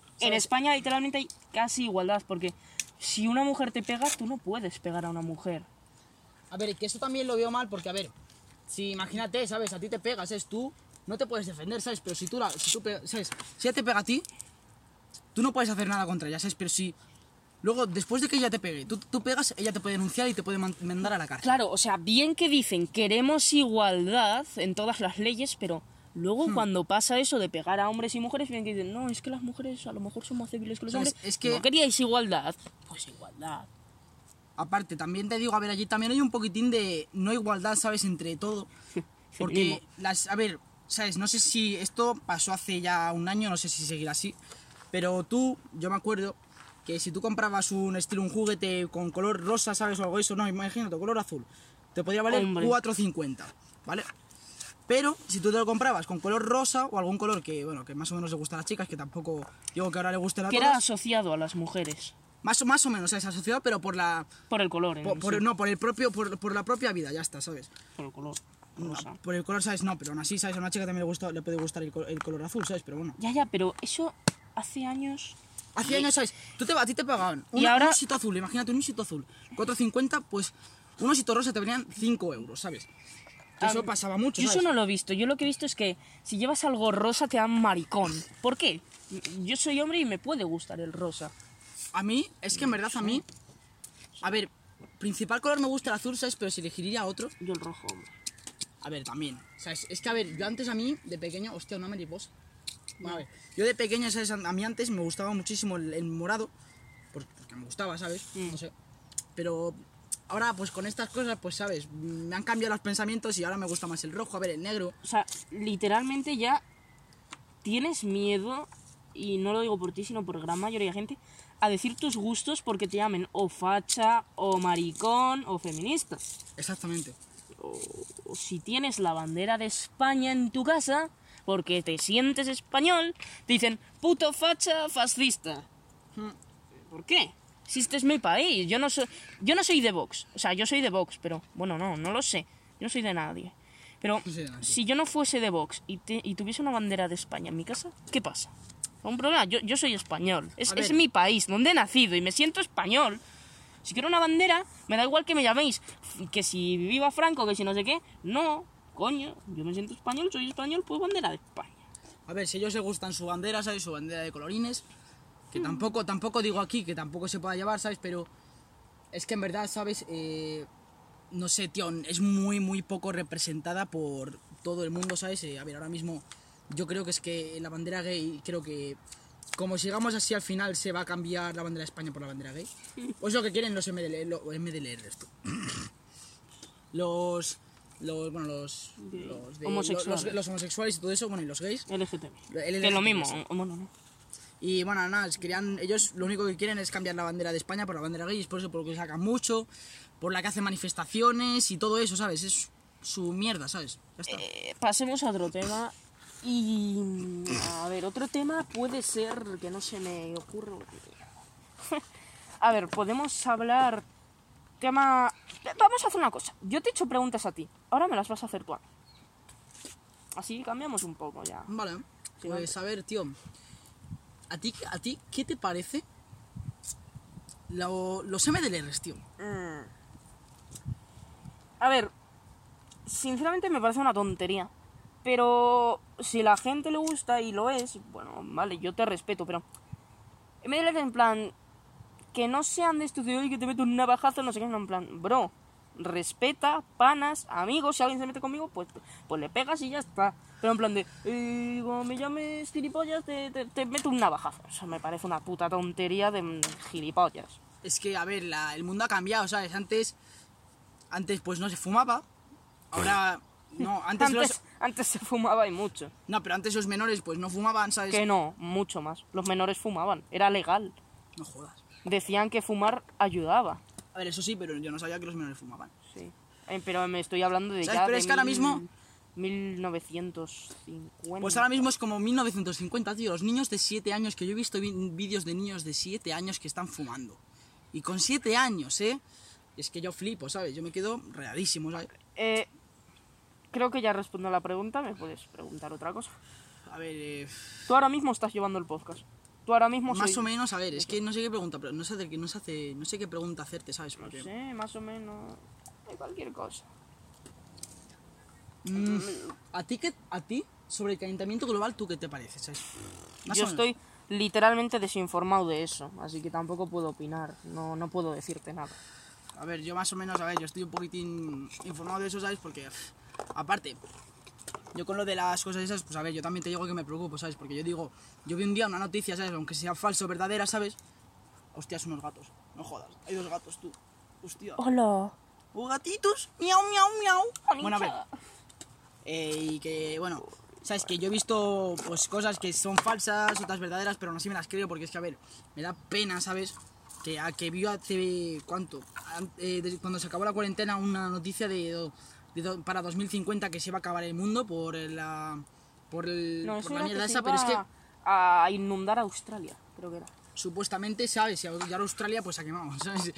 ¿Sabes? En España literalmente hay casi igualdad, porque... Si una mujer te pega, tú no puedes pegar a una mujer. A ver, que eso también lo veo mal, porque a ver, si imagínate, ¿sabes? A ti te pegas, ¿sabes? Tú no te puedes defender, ¿sabes? Pero si ella te pega a ti, tú no puedes hacer nada contra ella, ¿sabes? Pero si Luego, después de que ella te pegue, tú pegas, ella te puede denunciar y te puede mandar a la cárcel. Claro, o sea, bien que dicen queremos igualdad en todas las leyes, pero luego cuando pasa eso de pegar a hombres y mujeres, bien que dicen, no, es que las mujeres a lo mejor son más débiles que los hombres. Es que... ¿No queríais igualdad? Pues igualdad. Aparte, también te digo, a ver, allí también hay un poquitín de no igualdad, ¿sabes? Entre todo. Porque, a ver, ¿sabes? No sé si esto pasó hace ya un año, no sé si seguirá así. Pero tú, yo me acuerdo que si tú comprabas un juguete con color rosa, ¿sabes? O algo de eso, no, imagínate, color azul. Te podría valer 4,50, ¿vale? Pero si tú te lo comprabas con color rosa o algún color que, bueno, que más o menos le gusta a las chicas, que tampoco digo que ahora le guste a las chicas. Que era asociado a las mujeres. Más o menos, ¿sabes? Asociado, pero por la... Por el color, ¿eh? Sí. No, por el propio, por la propia vida, ya está, ¿sabes? Por el color rosa. No, por el color, ¿sabes? No, pero aún así, ¿sabes? A una chica también le puede gustar el color azul, ¿sabes? Pero bueno. Ya, pero eso hace años... Hace años, ¿sabes? A ti te pagaban un osito azul, imagínate un osito azul, 4,50, pues un osito rosa te venían 5 euros, ¿sabes? Eso pasaba mucho, ¿sabes? Yo eso no lo he visto, yo lo que he visto es que si llevas algo rosa te dan maricón. ¿Por qué? Yo soy hombre y me puede gustar el rosa. A mí, es que en verdad a mí... A ver, principal color me gusta el azul, ¿sabes? Pero si elegiría otro... Yo el rojo, hombre. A ver, también, ¿sabes? Es que a ver, yo antes a mí, de pequeño... Hostia, una mariposa. Bueno, a ver, yo de pequeño, ¿sabes? A mí antes me gustaba muchísimo el morado. Porque me gustaba, ¿sabes? No sé. Pero ahora, pues con estas cosas, pues, ¿sabes? Me han cambiado los pensamientos y ahora me gusta más el rojo, a ver, el negro. O sea, literalmente ya tienes miedo... Y no lo digo por ti, sino por gran mayoría de gente, a decir tus gustos porque te llamen o facha, o maricón, o feminista. Exactamente. O si tienes la bandera de España en tu casa, porque te sientes español, te dicen puto facha fascista. ¿Por qué? Si este es mi país, yo no soy de Vox. O sea, yo soy de Vox, pero bueno, no lo sé. Yo no soy de nadie. Pero no soy de nadie. Si yo no fuese de Vox y tuviese una bandera de España en mi casa, ¿qué pasa? Un problema, yo soy español, es mi país, donde he nacido y me siento español. Si quiero una bandera, me da igual que me llaméis, que si viva Franco, que si no sé qué. No, coño, yo me siento español, soy español, pues bandera de España. A ver, si ellos les gustan su bandera, ¿sabes? Su bandera de colorines, que tampoco digo aquí, que tampoco se pueda llevar, ¿sabes? Pero es que en verdad, ¿sabes? No sé, tío, es muy, muy poco representada por todo el mundo, ¿sabes? A ver, ahora mismo... Yo creo que es que la bandera gay, creo que como sigamos así al final se va a cambiar la bandera de España por la bandera gay. O es lo que quieren los MDLR esto. Los homosexuales y todo eso, bueno, y los gays. LGTB. Que es lo mismo, no. Y bueno, nada, ellos lo único que quieren es cambiar la bandera de España por la bandera gay, y es por eso por lo que sacan mucho, por la que hacen manifestaciones y todo eso, ¿sabes? Es su mierda, ¿sabes? Ya está. Pasemos a otro tema. Y a ver, otro tema puede ser que no se me ocurra. A ver, podemos hablar tema... Vamos a hacer una cosa. Yo te he hecho preguntas a ti. Ahora me las vas a hacer tú a mí. Así cambiamos un poco ya. Vale. Pues a ver, tío. ¿A ti qué te parece los MDLRs, tío? A ver, sinceramente me parece una tontería. Pero si la gente le gusta y lo es, bueno, vale, yo te respeto, pero... MDLR en plan, que no sean de estudio y que te meto un navajazo, no sé qué, en plan, bro, respeta, panas, amigos, si alguien se mete conmigo, pues le pegas y ya está. Pero en plan de, como me llames gilipollas, te meto un navajazo. O sea, me parece una puta tontería de gilipollas. Es que, a ver, el mundo ha cambiado, ¿sabes? Antes pues no se fumaba, ahora... No, antes se fumaba y mucho. No, pero antes los menores pues no fumaban, ¿sabes? Que no, mucho más. Los menores fumaban, era legal. No jodas. Decían que fumar ayudaba. A ver, eso sí, pero yo no sabía que los menores fumaban. Sí, pero me estoy hablando de ¿sabes? Ya pero de es que ahora mismo... 1950. Pues ahora mismo es como 1950, tío. Los niños de 7 años, que yo he visto vídeos de niños de 7 años que están fumando. Y con 7 años, ¿eh? Es que yo flipo, ¿sabes? Yo me quedo readísimo, ¿sabes? Creo que ya respondo a la pregunta, me puedes preguntar otra cosa. A ver... Tú ahora mismo estás llevando el podcast. Tú ahora mismo... Más o menos, a ver, es que no sé qué pregunta, pero no sé qué pregunta hacerte, ¿sabes? No sé, más o menos... Cualquier cosa. ¿A ti sobre el calentamiento global, tú qué te parece? ¿Sabes? Yo estoy literalmente desinformado de eso, así que tampoco puedo opinar, no puedo decirte nada. A ver, yo más o menos, yo estoy un poquitín informado de eso, ¿sabes? Porque, aparte, yo con lo de las cosas esas, pues yo también te digo que me preocupo, ¿sabes? Porque yo digo, yo vi un día una noticia, ¿sabes? Aunque sea falso o verdadera, ¿sabes? Hostias, unos gatos, no jodas, hay dos gatos, tú, hostia. Hola. ¡Oh, gatitos! ¡Miau, miau, miau! Bueno, a ver, y que, bueno, ¿sabes? Que yo he visto, pues, cosas que son falsas, otras verdaderas, pero aún así me las creo, porque es que, a ver, me da pena, ¿sabes? Que a que vio hace, ¿cuánto? Cuando se acabó la cuarentena, una noticia para 2050 que se va a acabar el mundo por la mierda esa, pero es que... a inundar Australia, creo que era. Supuestamente, ¿sabes? Si ahora Australia, pues ha quemado, ¿sabes?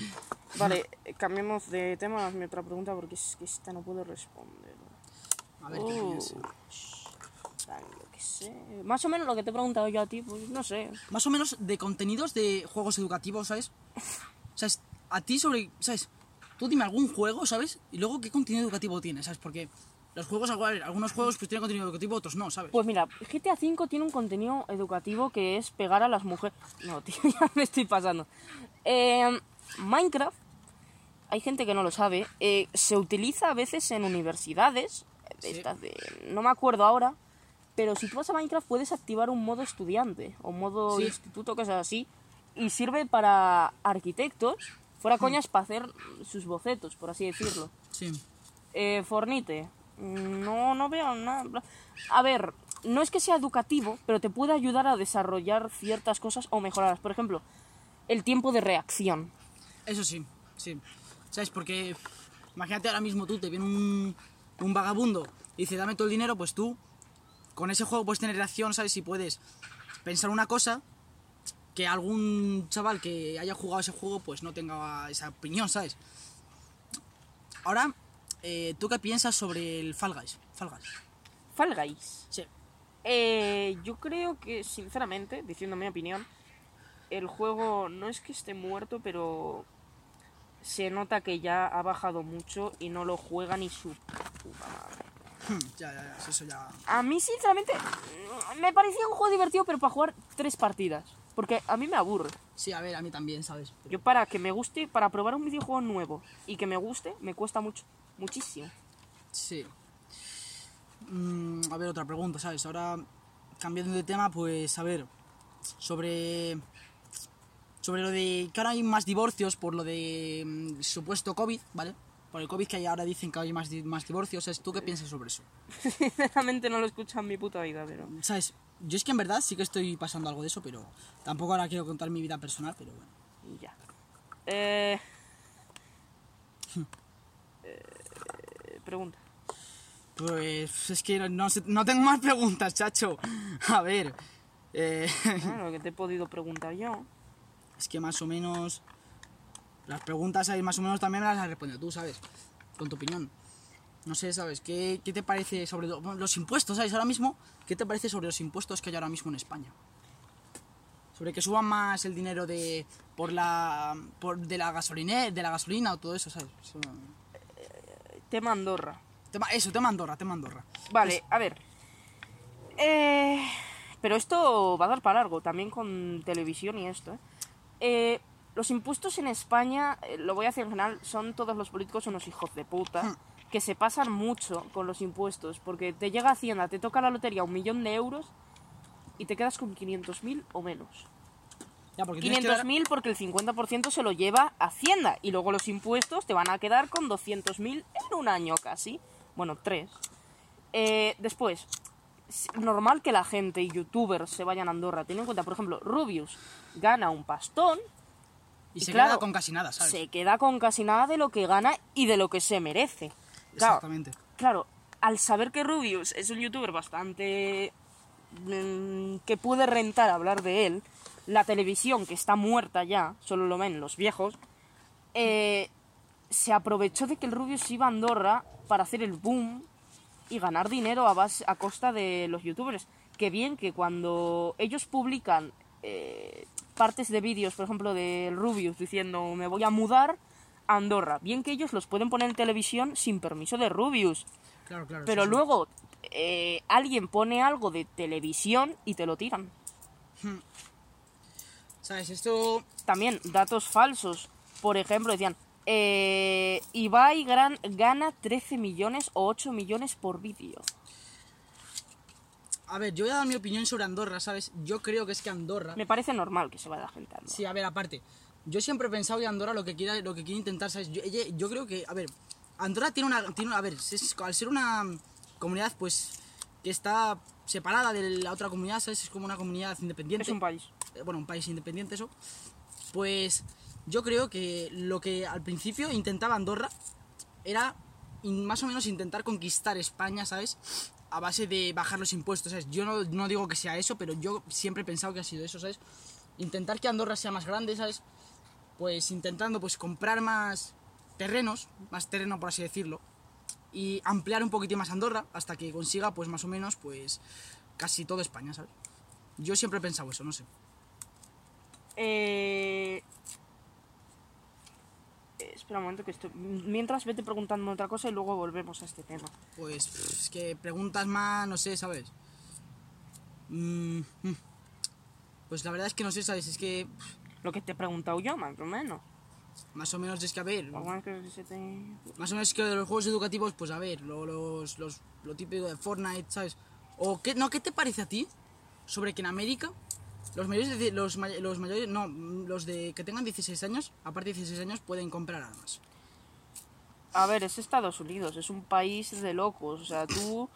Vale, cambiemos de tema, hazme otra pregunta, porque es que esta no puedo responder. A ver, ¿qué es? Yo qué sé. Más o menos lo que te he preguntado yo a ti, pues no sé. Más o menos de contenidos de juegos educativos, ¿sabes? ¿Sabes? A ti sobre... ¿Sabes? Tú dime algún juego, ¿sabes? Y luego qué contenido educativo tiene, ¿sabes? Porque los juegos, algunos juegos pues tienen contenido educativo, otros no, ¿sabes? Pues mira, GTA V tiene un contenido educativo que es pegar a las mujeres... No, tío, ya me estoy pasando. Minecraft, hay gente que no lo sabe, se utiliza a veces en universidades, de estas de... No me acuerdo ahora... Pero si tú vas a Minecraft puedes activar un modo estudiante o un modo instituto, cosas así, y sirve para arquitectos, fuera coñas, para hacer sus bocetos, por así decirlo. Sí. Fortnite, no veo nada. A ver, no es que sea educativo, pero te puede ayudar a desarrollar ciertas cosas o mejorarlas. Por ejemplo, el tiempo de reacción. Eso sí, sí. ¿Sabes? Porque imagínate ahora mismo tú, te viene un vagabundo y dice, dame todo el dinero, pues tú... Con ese juego puedes tener reacción, ¿sabes? Si puedes pensar una cosa que algún chaval que haya jugado ese juego pues no tenga esa opinión, ¿sabes? Ahora, ¿tú qué piensas sobre el Fall Guys? ¿Fall Guys? Sí. Yo creo que, sinceramente, diciendo mi opinión, el juego no es que esté muerto, pero se nota que ya ha bajado mucho y no lo juega ni su puta madre. Ya, eso ya... A mí, sinceramente, me parecía un juego divertido, pero para jugar 3 partidas. Porque a mí me aburre. Sí, a ver, a mí también, ¿sabes? Pero... Yo para que me guste, para probar un videojuego nuevo y que me guste, me cuesta mucho, muchísimo. Sí. A ver, otra pregunta, ¿sabes? Ahora, cambiando de tema, pues, a ver, sobre lo de que ahora hay más divorcios por lo de supuesto COVID, ¿vale? Por el COVID que hay ahora dicen que hay más divorcios, ¿sabes? ¿Tú qué piensas sobre eso? Sinceramente no lo escuchan en mi puta vida, pero... ¿Sabes? Yo es que en verdad sí que estoy pasando algo de eso, pero tampoco ahora quiero contar mi vida personal, pero bueno. Y ya. Pregunta. Pues es que no tengo más preguntas, chacho. A ver. Lo que te he podido preguntar yo. Es que más o menos... Las preguntas ahí más o menos también las has respondido tú, ¿sabes? Con tu opinión. No sé, ¿sabes? ¿Qué te parece sobre los impuestos, ¿sabes? Ahora mismo, ¿qué te parece sobre los impuestos que hay ahora mismo en España? Sobre que suban más el dinero de la gasolina o todo eso, ¿sabes? Tema Andorra. Tema Andorra. Vale, pues... a ver. Pero esto va a dar para largo, también con televisión y esto, ¿eh? Los impuestos en España, lo voy a decir en general, son todos los políticos unos hijos de puta que se pasan mucho con los impuestos, porque te llega Hacienda, te toca la lotería 1.000.000 de euros y te quedas con 500.000 o menos. 500.000 porque el 50% se lo lleva Hacienda y luego los impuestos te van a quedar con 200.000 en un año casi. Bueno, 3. Después... Es normal que la gente y youtubers se vayan a Andorra. Ten en cuenta, por ejemplo, Rubius gana un pastón... Y se queda con casi nada, ¿sabes? Se queda con casi nada de lo que gana y de lo que se merece. Exactamente. Claro, al saber que Rubius es un youtuber bastante... que puede rentar hablar de él, la televisión, que está muerta ya, solo lo ven los viejos, se aprovechó de que el Rubius iba a Andorra para hacer el boom y ganar dinero a costa de los youtubers. Que bien que cuando ellos publican... partes de vídeos, por ejemplo, de Rubius diciendo me voy a mudar a Andorra. Bien que ellos los pueden poner en televisión sin permiso de Rubius. Claro. Pero sí, luego alguien pone algo de televisión y te lo tiran. ¿Sabes? Esto... También, datos falsos. Por ejemplo, decían... Ibai gana 13 millones o 8 millones por vídeo. A ver, yo voy a dar mi opinión sobre Andorra, ¿sabes? Yo creo que es que Andorra... Me parece normal que se vaya la gente a Andorra. Sí, a ver, aparte... Yo siempre he pensado que Andorra lo que quiere intentar, ¿sabes? Yo creo que... A ver, Andorra tiene una... A ver, al ser una comunidad, pues... Que está separada de la otra comunidad, ¿sabes? Es como una comunidad independiente. Es un país. Bueno, un país independiente, eso. Pues yo creo que lo que al principio intentaba Andorra era más o menos intentar conquistar España, ¿sabes? A base de bajar los impuestos, ¿sabes? Yo no digo que sea eso, pero yo siempre he pensado que ha sido eso, ¿sabes? Intentar que Andorra sea más grande, ¿sabes? Pues intentando pues comprar más terreno, por así decirlo, y ampliar un poquito más Andorra hasta que consiga pues más o menos pues casi toda España, ¿sabes? Yo siempre he pensado eso, no sé. Espera un momento que estoy... Mientras vete preguntando otra cosa y luego volvemos a este tema. Pues es que preguntas más, no sé, ¿sabes? Pues la verdad es que no sé, ¿sabes? Es que... Lo que te he preguntado yo, más o menos. Más o menos es que, a ver... Más o menos es que de los juegos educativos, pues a ver, lo típico de Fortnite, ¿sabes? O qué, no, ¿qué te parece a ti sobre que en América... Los que tengan 16 años, aparte de 16 años, pueden comprar armas? A ver, es Estados Unidos, es un país de locos. O sea, tú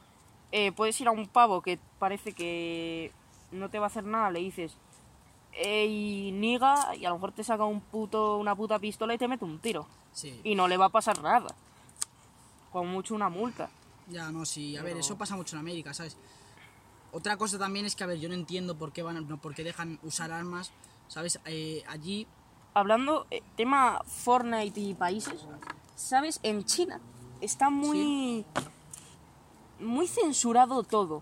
puedes ir a un pavo que parece que no te va a hacer nada, le dices, ey, niga, y a lo mejor te saca una puta pistola y te mete un tiro. Sí. Y no le va a pasar nada. Con mucho una multa. Ya, no, sí, a ver, eso pasa mucho en América, ¿sabes? Otra cosa también es que, a ver, yo no entiendo por qué dejan usar armas, ¿sabes? Allí... Hablando, tema Fortnite y países, ¿sabes? En China está muy... ¿Sí? Muy censurado todo.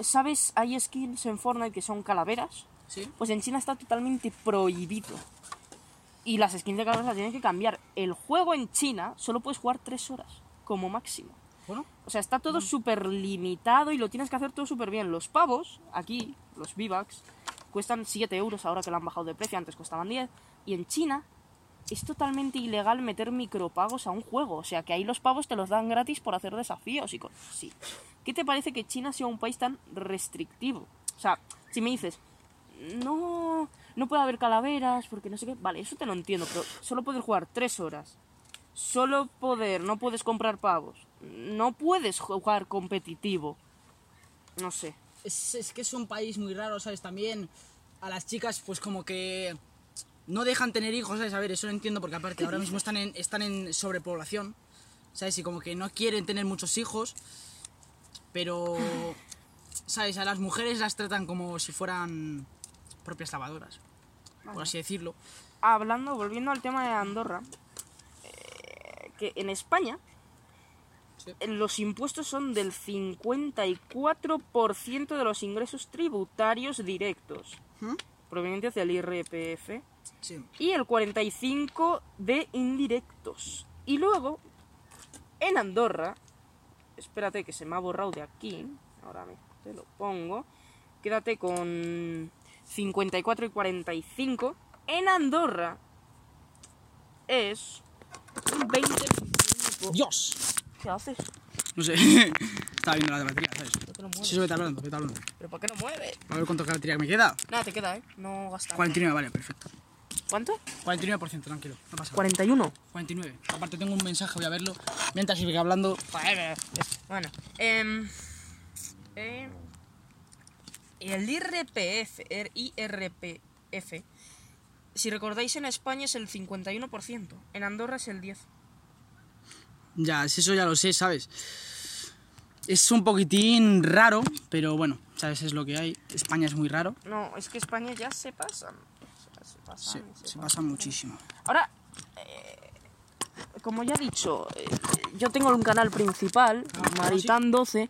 ¿Sabes? Hay skins en Fortnite que son calaveras. ¿Sí? Pues en China está totalmente prohibido. Y las skins de calaveras las tienes que cambiar. El juego en China solo puedes jugar 3 horas, como máximo. Bueno. O sea, está todo súper limitado y lo tienes que hacer todo súper bien. Los pavos, aquí, los V-Bucks, cuestan 7€ ahora que lo han bajado de precio, antes costaban 10. Y en China es totalmente ilegal meter micropagos a un juego. O sea, que ahí los pavos te los dan gratis por hacer desafíos y cosas así. ¿Qué te parece que China sea un país tan restrictivo? O sea, si me dices, no puede haber calaveras porque no sé qué... Vale, eso te lo entiendo, pero solo poder jugar 3 horas. No puedes comprar pavos. No puedes jugar competitivo. No sé. Es que es un país muy raro, ¿sabes? También a las chicas, pues como que no dejan tener hijos, ¿sabes? A ver, eso lo entiendo porque aparte ahora mismo están en sobrepoblación, ¿sabes? Y como que no quieren tener muchos hijos, pero, ¿sabes? A las mujeres las tratan como si fueran propias lavadoras, vale, por así decirlo. Volviendo al tema de Andorra, que en España... Los impuestos son del 54% de los ingresos tributarios directos, provenientes del IRPF, sí, y el 45% de indirectos. Y luego, en Andorra, espérate que se me ha borrado de aquí, ahora te lo pongo, quédate con 54 y 45, en Andorra es un 20%. ¡Dios! ¿Qué haces? No sé, estaba viendo la batería, ¿sabes? Sí, vete hablando. ¿Pero por qué no mueves? A ver cuánto batería me queda. Nada, te queda, ¿eh? No gastas. 49, vale, perfecto. ¿Cuánto? 49%, tranquilo, no pasa nada. ¿41? 49. Aparte tengo un mensaje, voy a verlo. Mientras sigue hablando... Bueno, el IRPF, si recordáis, en España es el 51%, en Andorra es el 10%. Ya, eso ya lo sé, ¿sabes? Es un poquitín raro, pero bueno, ¿sabes? Es lo que hay. España es muy raro. No, es que España ya se pasan. Se pasan muchísimo. Ahora, como ya he dicho, yo tengo un canal principal, Maritán12.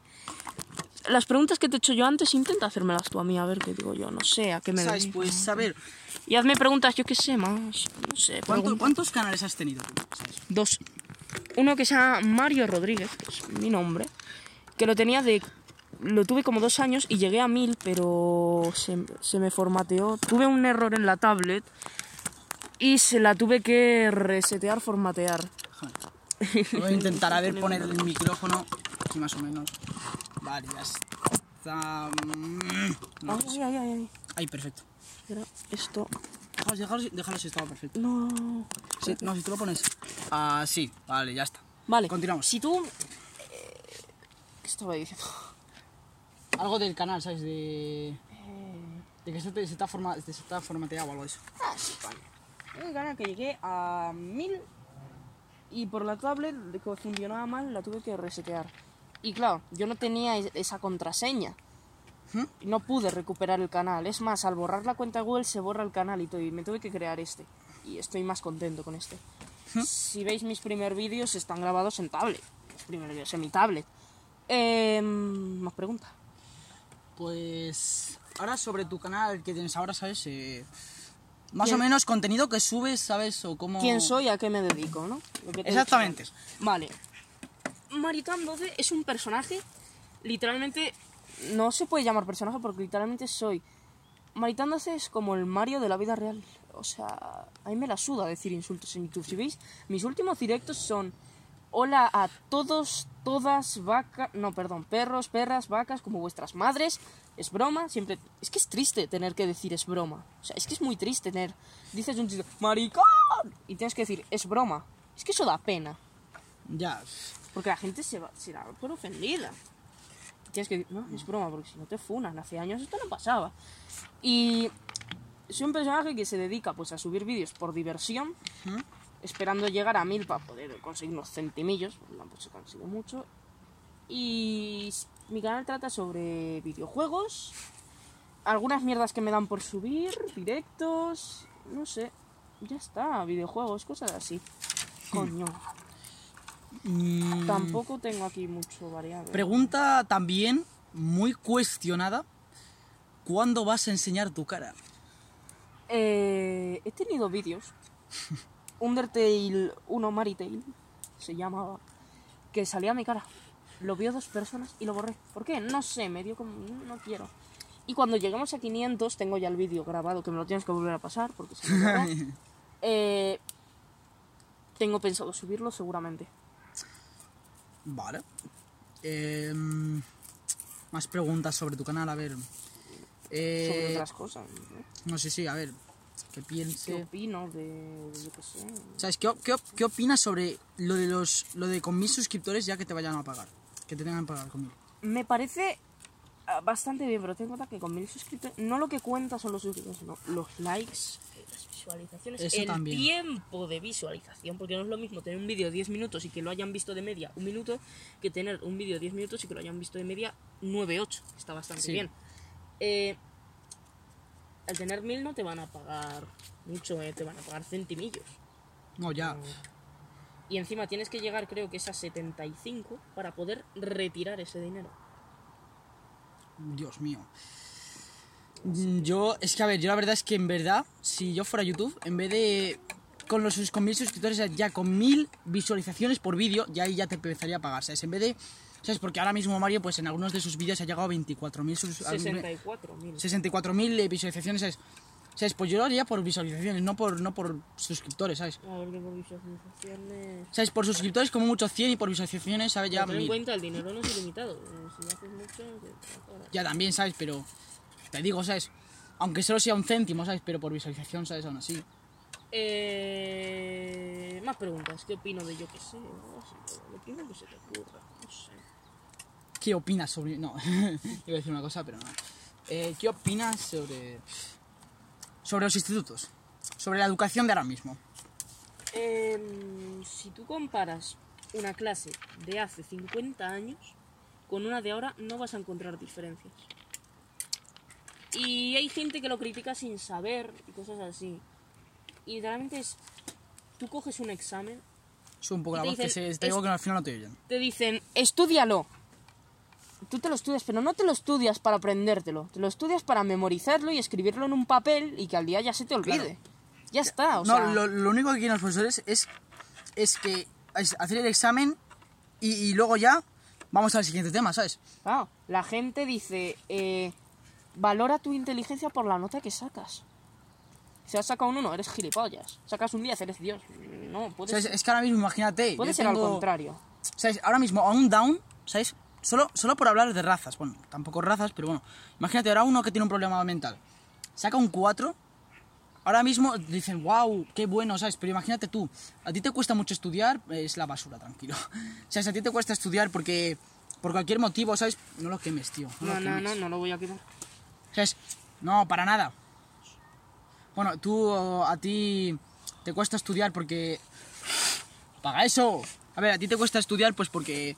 Las preguntas que te he hecho yo antes, intenta hacérmelas tú a mí, a ver qué digo yo, no sé, a qué me ¿sabes? Dedico. Pues, a ver... Y hazme preguntas, yo qué sé, más, no sé. ¿Cuántos canales has tenido tú? ¿Sabes? 2. Uno que se llama Mario Rodríguez, que es mi nombre, que lo tenía de lo tuve como 2 años y llegué a 1000, pero se me formateó. Tuve un error en la tablet y se la tuve que resetear, formatear. Voy a intentar a ver poner el micrófono aquí más o menos. Vale, ya está. No, ay. Ahí, perfecto. Era esto. Déjalo si estaba perfecto. No. Sí, no, si tú lo pones. Ah, sí, vale, ya está. Vale. Continuamos. Si tú... ¿Qué estaba diciendo? Algo del canal, ¿sabes? De que se está formateado o algo de eso. Ah, sí, vale. El canal que llegué a 1000 y por la tablet que funcionaba mal la tuve que resetear. Y claro, yo no tenía esa contraseña. ¿Hm? No pude recuperar el canal. Es más, al borrar la cuenta de Google se borra el canal y todo. Y me tuve que crear este. Y estoy más contento con este. ¿Hm? Si veis mis primeros vídeos están grabados en tablet. Los primeros vídeos en mi tablet. Más preguntas. Pues ahora sobre tu canal que tienes ahora, ¿sabes? Más o menos contenido que subes, ¿sabes? O cómo... ¿Quién soy? ¿A qué me dedico? ¿No? Exactamente. Vale. Maritán12 es un personaje, literalmente, no se puede llamar personaje porque literalmente soy... Maritán12 es como el Mario de la vida real. O sea, a mí me la suda decir insultos en YouTube. Si veis, mis últimos directos son... Hola a todos, todas, vacas... No, perdón, perros, perras, vacas, como vuestras madres. Es broma, siempre... Es que es triste tener que decir es broma. O sea, es que es muy triste tener... Dices un chiste, maricón, y tienes que decir, es broma. Es que eso da pena. Ya. Porque la gente se da por ofendida. Tienes que decir, no, es broma, porque si no te funan. Hace años esto no pasaba. Y soy un personaje que se dedica pues a subir vídeos por diversión. ¿Mm? Esperando llegar a 1000 para poder conseguir unos centimillos, tampoco se consigue mucho. Y mi canal trata sobre videojuegos, algunas mierdas que me dan por subir, directos, no sé, ya está, videojuegos, cosas así. Coño. Tampoco tengo aquí mucho variable. Pregunta también muy cuestionada, ¿cuándo vas a enseñar tu cara? He tenido vídeos. Undertale 1 Maritail se llamaba, que salía mi cara. Lo vio 2 personas y lo borré. ¿Por qué? No sé, me dio como... no quiero. Y cuando lleguemos a 500 tengo ya el vídeo grabado, que me lo tienes que volver a pasar porque se me borró. Tengo pensado subirlo seguramente. Vale. Más preguntas sobre tu canal, a ver. Sobre otras cosas. No sé, sí, a ver. ¿Qué piensas? ¿Qué opino de yo qué sé? ¿Sabes? ¿Qué opinas sobre lo de con 1000 suscriptores ya que te vayan a pagar? Que te tengan que pagar conmigo. Me parece bastante bien, pero ten en cuenta que con 1000 suscriptores, no lo que cuenta son los suscriptores, sino los likes, las visualizaciones, eso el también. Tiempo de visualización, porque no es lo mismo tener un vídeo 10 minutos y que lo hayan visto de media 1 minuto, que tener un vídeo 10 minutos y que lo hayan visto de media 9-8. Está bastante bien. Al tener 1000 no te van a pagar mucho, te van a pagar centimillos. No, ya. Y encima tienes que llegar, creo que es a 75 para poder retirar ese dinero. Dios mío. Yo, es que a ver, yo la verdad es que en verdad, si yo fuera YouTube, en vez de con 1000 suscriptores, ya con 1000 visualizaciones por vídeo, ya ahí ya te empezaría a pagar, ¿sabes? En vez de... ¿Sabes? Porque ahora mismo Mario, pues en algunos de sus vídeos ha llegado a 24.000... 64.000 visualizaciones, ¿sabes? ¿Sabes? Pues yo lo haría por visualizaciones, no por suscriptores, ¿sabes? A ver, que por visualizaciones... ¿Sabes? Por suscriptores como mucho 100 y por visualizaciones, ¿sabes? Ya 1000. Ten en cuenta, el dinero no es ilimitado. Si haces mucho... Ya también, ¿sabes? Pero... Te digo, ¿sabes? Aunque solo sea 1 céntimo, ¿sabes? Pero por visualización, ¿sabes? Aún así... Más preguntas. ¿Qué opino de yo qué sé? Lo primero que se te ocurra, no sé. ¿Qué opinas sobre...? No, iba a decir una cosa, pero no. ¿Qué opinas sobre los institutos? Sobre la educación de ahora mismo. Si tú comparas una clase de hace 50 años con una de ahora, no vas a encontrar diferencias. Y hay gente que lo critica sin saber y cosas así. Y realmente es... Tú coges un examen... Sube un poco la voz, dicen, que te digo que al final no te oyen. Te dicen, estúdialo. Tú te lo estudias, pero no te lo estudias para aprendértelo. Te lo estudias para memorizarlo y escribirlo en un papel y que al día ya se te olvide. Claro. Ya está, o no, sea... Lo único que quieren los profesores es que hacer el examen y luego ya vamos al siguiente tema, ¿sabes? Claro, la gente dice, valora tu inteligencia por la nota que sacas. Si has sacado un 1, eres gilipollas. Sacas un 10, eres Dios. No, puedes... ¿Sabes? Es que ahora mismo, imagínate... Puede ser al contrario. ¿Sabes? Ahora mismo, a un down, ¿sabes? Solo por hablar de razas. Bueno, tampoco razas, pero bueno. Imagínate, ahora uno que tiene un problema mental. Saca un 4... Ahora mismo dicen, wow, qué bueno, ¿sabes? Pero imagínate tú, a ti te cuesta mucho estudiar, es la basura, tranquilo. O sea, si a ti te cuesta estudiar porque por cualquier motivo, ¿sabes? No lo quemes, tío. No lo voy a quemar. ¿Sabes? No, para nada. Bueno, tú, a ti te cuesta estudiar porque... ¡Paga eso! A ver, a ti te cuesta estudiar pues porque...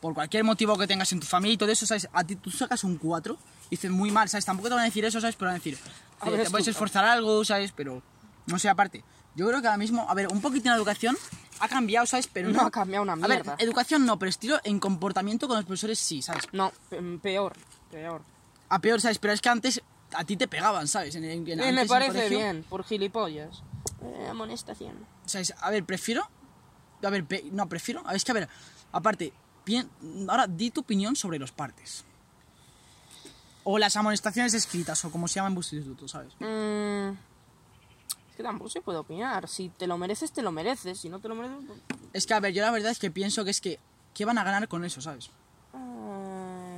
Por cualquier motivo que tengas en tu familia y todo eso, ¿sabes? A ti tú sacas un 4 y dicen muy mal, ¿sabes? Tampoco te van a decir eso, ¿sabes? Pero van a decir... Te puedes esforzar algo, ¿sabes? Pero no sé, aparte. Yo creo que ahora mismo, a ver, un poquitín la educación ha cambiado, ¿sabes? Pero no ha cambiado una mierda. A ver, educación no, pero estilo en comportamiento con los profesores sí, ¿sabes? No, peor. A peor, ¿sabes? Pero es que antes a ti te pegaban, ¿sabes? Sí, me parece bien, por gilipollas. Amonestación. ¿Sabes? A ver, prefiero. Es que, a ver, aparte, ahora di tu opinión sobre los partes. O las amonestaciones escritas, o como se llama en vuestro instituto, ¿sabes? Es que tampoco se puede opinar. Si te lo mereces, te lo mereces. Si no te lo mereces... Pues... Es que, a ver, yo la verdad es que pienso que es que... ¿Qué van a ganar con eso, sabes?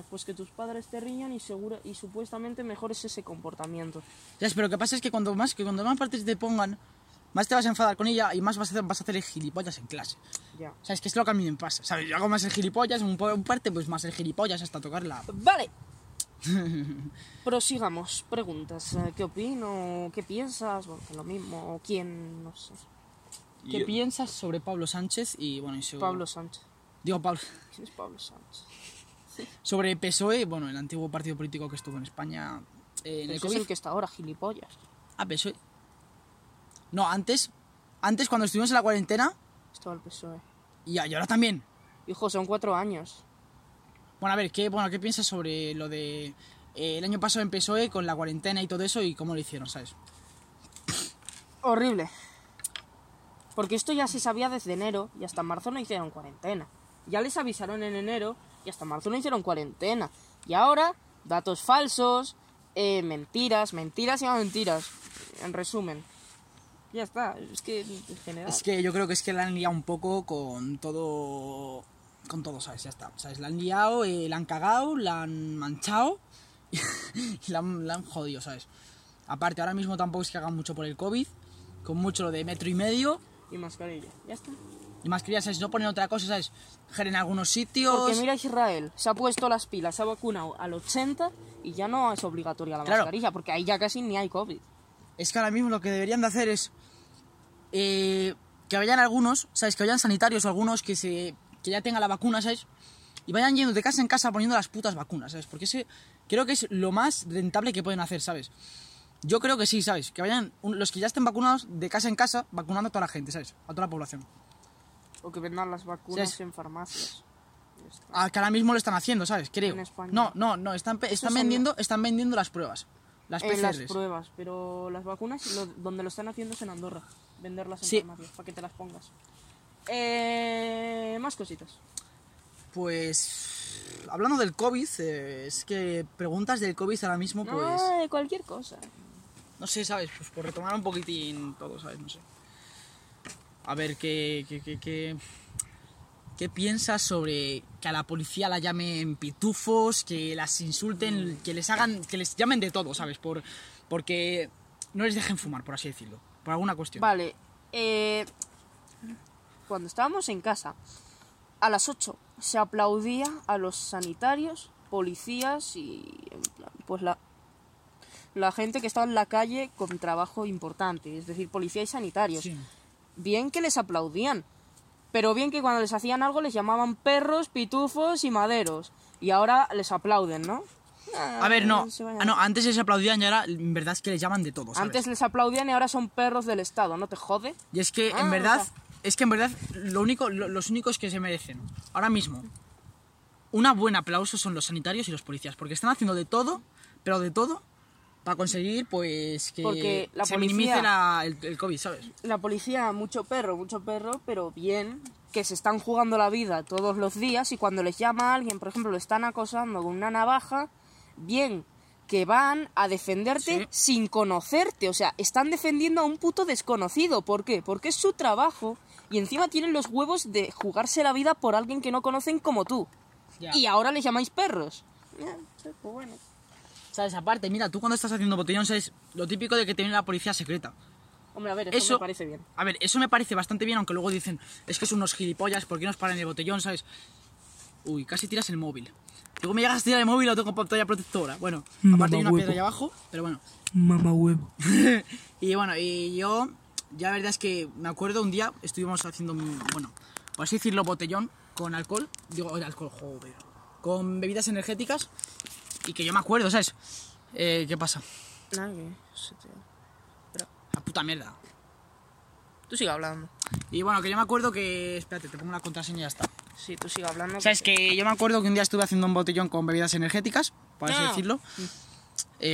Pues que tus padres te riñan y supuestamente mejores ese comportamiento. Ya, pero lo que pasa es que cuando más partes te pongan, más te vas a enfadar con ella y más vas a hacer el gilipollas en clase. Ya. O sea, es que es lo que a mí me pasa, ¿sabes? Yo hago más el gilipollas, un parte, pues más el gilipollas hasta tocarla. ¡Vale! Prosigamos, preguntas. ¿Qué opino? ¿Qué piensas? Bueno, lo mismo, o quién, no sé. ¿Qué piensas sobre Pablo Sánchez y bueno, y sobre... Pablo Sánchez. Digo Pablo. ¿Quién es Pablo Sánchez? Sí. Sobre PSOE, bueno, el antiguo partido político que estuvo en España en el COVID. Es el que está ahora, gilipollas. Ah, PSOE. No, antes cuando estuvimos en la cuarentena estaba el PSOE. Y ahora también. Hijo, son 4 años. Bueno, a ver, ¿qué piensas sobre lo de el año pasado en PSOE con la cuarentena y todo eso y cómo lo hicieron, ¿sabes? Horrible. Porque esto ya se sabía desde enero y hasta marzo no hicieron cuarentena. Ya les avisaron en enero y hasta marzo no hicieron cuarentena. Y ahora, datos falsos, mentiras. En resumen. Ya está, es que en general... Es que yo creo que es que la han liado un poco con todo, ¿sabes? Ya está, ¿sabes? La han liado, la han cagado, la han manchado y la han jodido, ¿sabes? Aparte, ahora mismo tampoco es que hagan mucho por el COVID, con mucho lo de 1,5 metros. Y mascarilla, ya está. Y mascarilla, ¿sabes? No ponen otra cosa, ¿sabes? En algunos sitios... Porque mira Israel, se ha puesto las pilas, se ha vacunado al 80 y ya no es obligatoria la mascarilla, porque ahí ya casi ni hay COVID. Es que ahora mismo lo que deberían de hacer es que vayan algunos, ¿sabes? Que vayan sanitarios o algunos que ya tenga la vacuna, ¿sabes? Y vayan yendo de casa en casa poniendo las putas vacunas, ¿sabes? Porque ese creo que es lo más rentable que pueden hacer, ¿sabes? Yo creo que sí, ¿sabes? Que vayan los que ya estén vacunados de casa en casa vacunando a toda la gente, ¿sabes? A toda la población. O que vendan las vacunas, ¿sabes? En farmacias. Que ahora mismo lo están haciendo, ¿sabes? Creo. En España. No, están vendiendo las pruebas. Las PCRs. Las pruebas, pero las vacunas donde lo están haciendo es en Andorra. Venderlas en farmacias para que te las pongas. Más cositas. Pues hablando del COVID, es que preguntas del COVID ahora mismo, pues de cualquier cosa. No sé, ¿sabes? Pues por retomar un poquitín todo, ¿sabes? No sé. A ver, ¿qué piensas sobre que a la policía la llamen pitufos, que las insulten, que les llamen de todo, ¿sabes? Porque no les dejen fumar, por así decirlo, por alguna cuestión. Vale, cuando estábamos en casa, a las 8 se aplaudía a los sanitarios, policías y pues la gente que estaba en la calle con trabajo importante, es decir, policía y sanitarios. Sí. Bien que les aplaudían, pero bien que cuando les hacían algo les llamaban perros, pitufos y maderos. Y ahora les aplauden, ¿no? A ver, no, antes les aplaudían y ahora en verdad es que les llaman de todo, ¿sabes? Antes les aplaudían y ahora son perros del Estado, ¿no te jode? Y es que en verdad... O sea, es que en verdad los únicos que se merecen ahora mismo una buena aplauso son los sanitarios y los policías, porque están haciendo de todo, pero de todo, para conseguir pues que se minimice el COVID, ¿sabes? La policía, mucho perro, pero bien que se están jugando la vida todos los días, y cuando les llama a alguien, por ejemplo, lo están acosando con una navaja, bien, que van a defenderte sin conocerte. O sea, están defendiendo a un puto desconocido. ¿Por qué? Porque es su trabajo, y encima tienen los huevos de jugarse la vida por alguien que no conocen como tú. Ya. Y ahora les llamáis perros. Pues bueno. ¿Sabes? Aparte, mira, tú cuando estás haciendo botellón, ¿sabes? Lo típico de que te viene la policía secreta. Hombre, a ver, eso me parece bien. A ver, eso me parece bastante bien, aunque luego dicen, es que son unos gilipollas, ¿por qué nos paran el botellón, sabes? Uy, casi tiras el móvil. Luego me llegas a tirar el móvil y lo tengo con pantalla protectora. Bueno, aparte hay una piedra ahí abajo, pero bueno. Mamá huevo. Y bueno, y yo, ya la verdad es que me acuerdo un día, estuvimos haciendo, bueno, por así decirlo, botellón con alcohol. Digo, alcohol, joder. Con bebidas energéticas. Y que yo me acuerdo, ¿sabes? ¿Qué pasa? Nada, que... La puta mierda. Tú sigue hablando. Y bueno, que yo me acuerdo que... Espérate, te pongo la contraseña y ya está. Sí, tú sigue hablando. ¿Sabes? Que yo me acuerdo que un día estuve haciendo un botellón con bebidas energéticas, por así decirlo.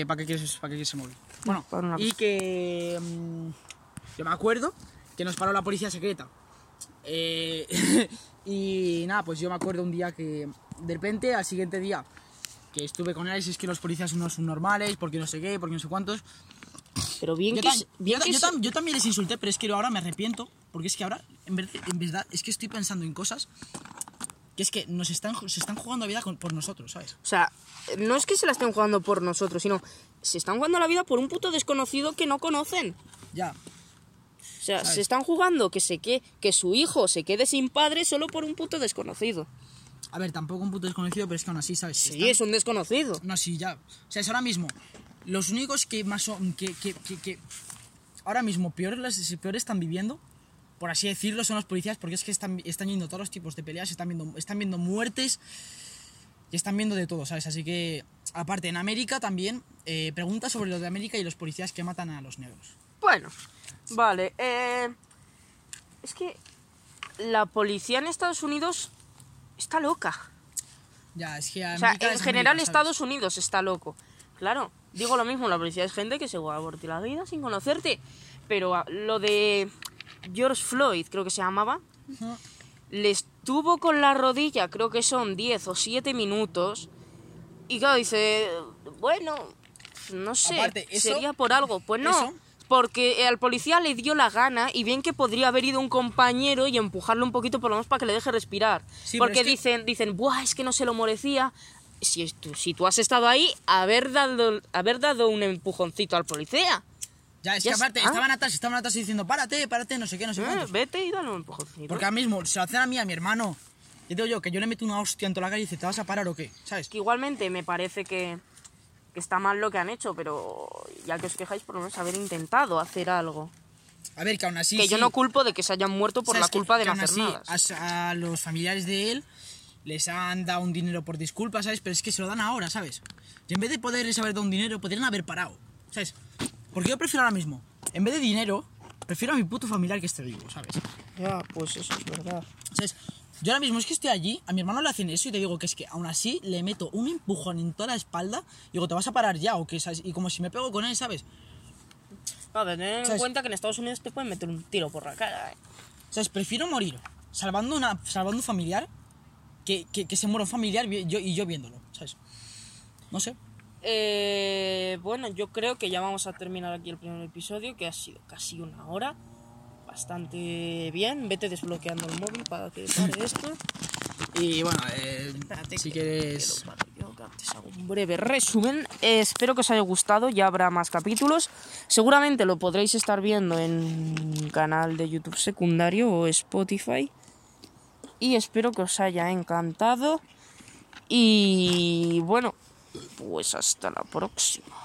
¿Para qué quieres el móvil? Bueno, y que... yo me acuerdo que nos paró la policía secreta. Y nada, pues yo me acuerdo un día que... De repente, al siguiente día... que estuve con él, es que los policías no son normales, porque no sé qué, porque no sé cuántos. Pero bien, yo también les insulté, pero es que ahora me arrepiento, porque es que ahora, en verdad, es que estoy pensando en cosas que es que se están jugando la vida por nosotros, ¿sabes? O sea, no es que se la estén jugando por nosotros, sino se están jugando la vida por un puto desconocido que no conocen. Ya. O sea, ¿sabes? Se están jugando que su hijo se quede sin padre solo por un puto desconocido. A ver, tampoco un puto desconocido, pero es que aún así, ¿sabes? Sí, es un desconocido. No, sí, ya. O sea, es ahora mismo. Los únicos que más son... que ahora mismo peores están viviendo, por así decirlo, son los policías, porque es que están yendo todos los tipos de peleas, están viendo muertes, y están viendo de todo, ¿sabes? Así que, aparte, en América también, pregunta sobre los de América y los policías que matan a los negros. Bueno, vale. Es que la policía en Estados Unidos... está loca. Ya, es que... América, o sea, en general América, Estados Unidos está loco. Claro, digo lo mismo, la policía es gente que se juega por ti la vida sin conocerte. Pero lo de George Floyd, creo que se llamaba, le estuvo con la rodilla, creo que son 10 o 7 minutos. Y claro, dice, bueno, no sé, aparte, ¿eso? Sería por algo. Pues no, ¿eso? Porque al policía le dio la gana, y bien que podría haber ido un compañero y empujarlo un poquito por lo menos para que le deje respirar. Sí, porque es que... dicen, buah, es que no se lo merecía. Si tú has estado ahí, haber dado un empujoncito al policía. Ya, es que aparte, estaban atrás diciendo, párate, no sé qué. Vete y dale un empujoncito. Porque ahora mismo, se lo hacen a mí, a mi hermano. Yo digo yo, que yo le meto una hostia en toda la calle y dice, ¿te vas a parar o qué? ¿Sabes? Que igualmente me parece que está mal lo que han hecho, pero ya que os quejáis, por lo menos haber intentado hacer algo. A ver, que aún así... Que sí, yo no culpo de que se hayan muerto por la culpa de no hacer nada. A los familiares de él les han dado un dinero por disculpa, ¿sabes? Pero es que se lo dan ahora, ¿sabes? Y en vez de poderles haber dado un dinero, podrían haber parado, ¿sabes? Porque yo prefiero ahora mismo, en vez de dinero, prefiero a mi puto familiar que esté vivo, ¿sabes? Ya, pues eso es verdad. ¿Sabes? Yo ahora mismo es que estoy allí, a mi hermano le hacen eso y te digo que es que aún así le meto un empujón en toda la espalda y digo, ¿te vas a parar ya o qué? ¿Sabes? Y como si me pego con él, ¿sabes? No, tener en cuenta que en Estados Unidos te pueden meter un tiro por la cara, ¿eh? ¿Sabes? Prefiero morir salvando un familiar que se muera un familiar y yo viéndolo, ¿sabes? No sé. Bueno, yo creo que ya vamos a terminar aquí el primer episodio, que ha sido casi una hora. Bastante bien, vete desbloqueando el móvil para que pare esto. Y bueno, espérate, si quieres... Yo antes hago un breve resumen. Espero que os haya gustado, ya habrá más capítulos. Seguramente lo podréis estar viendo en un canal de YouTube secundario o Spotify. Y espero que os haya encantado. Y bueno, pues hasta la próxima.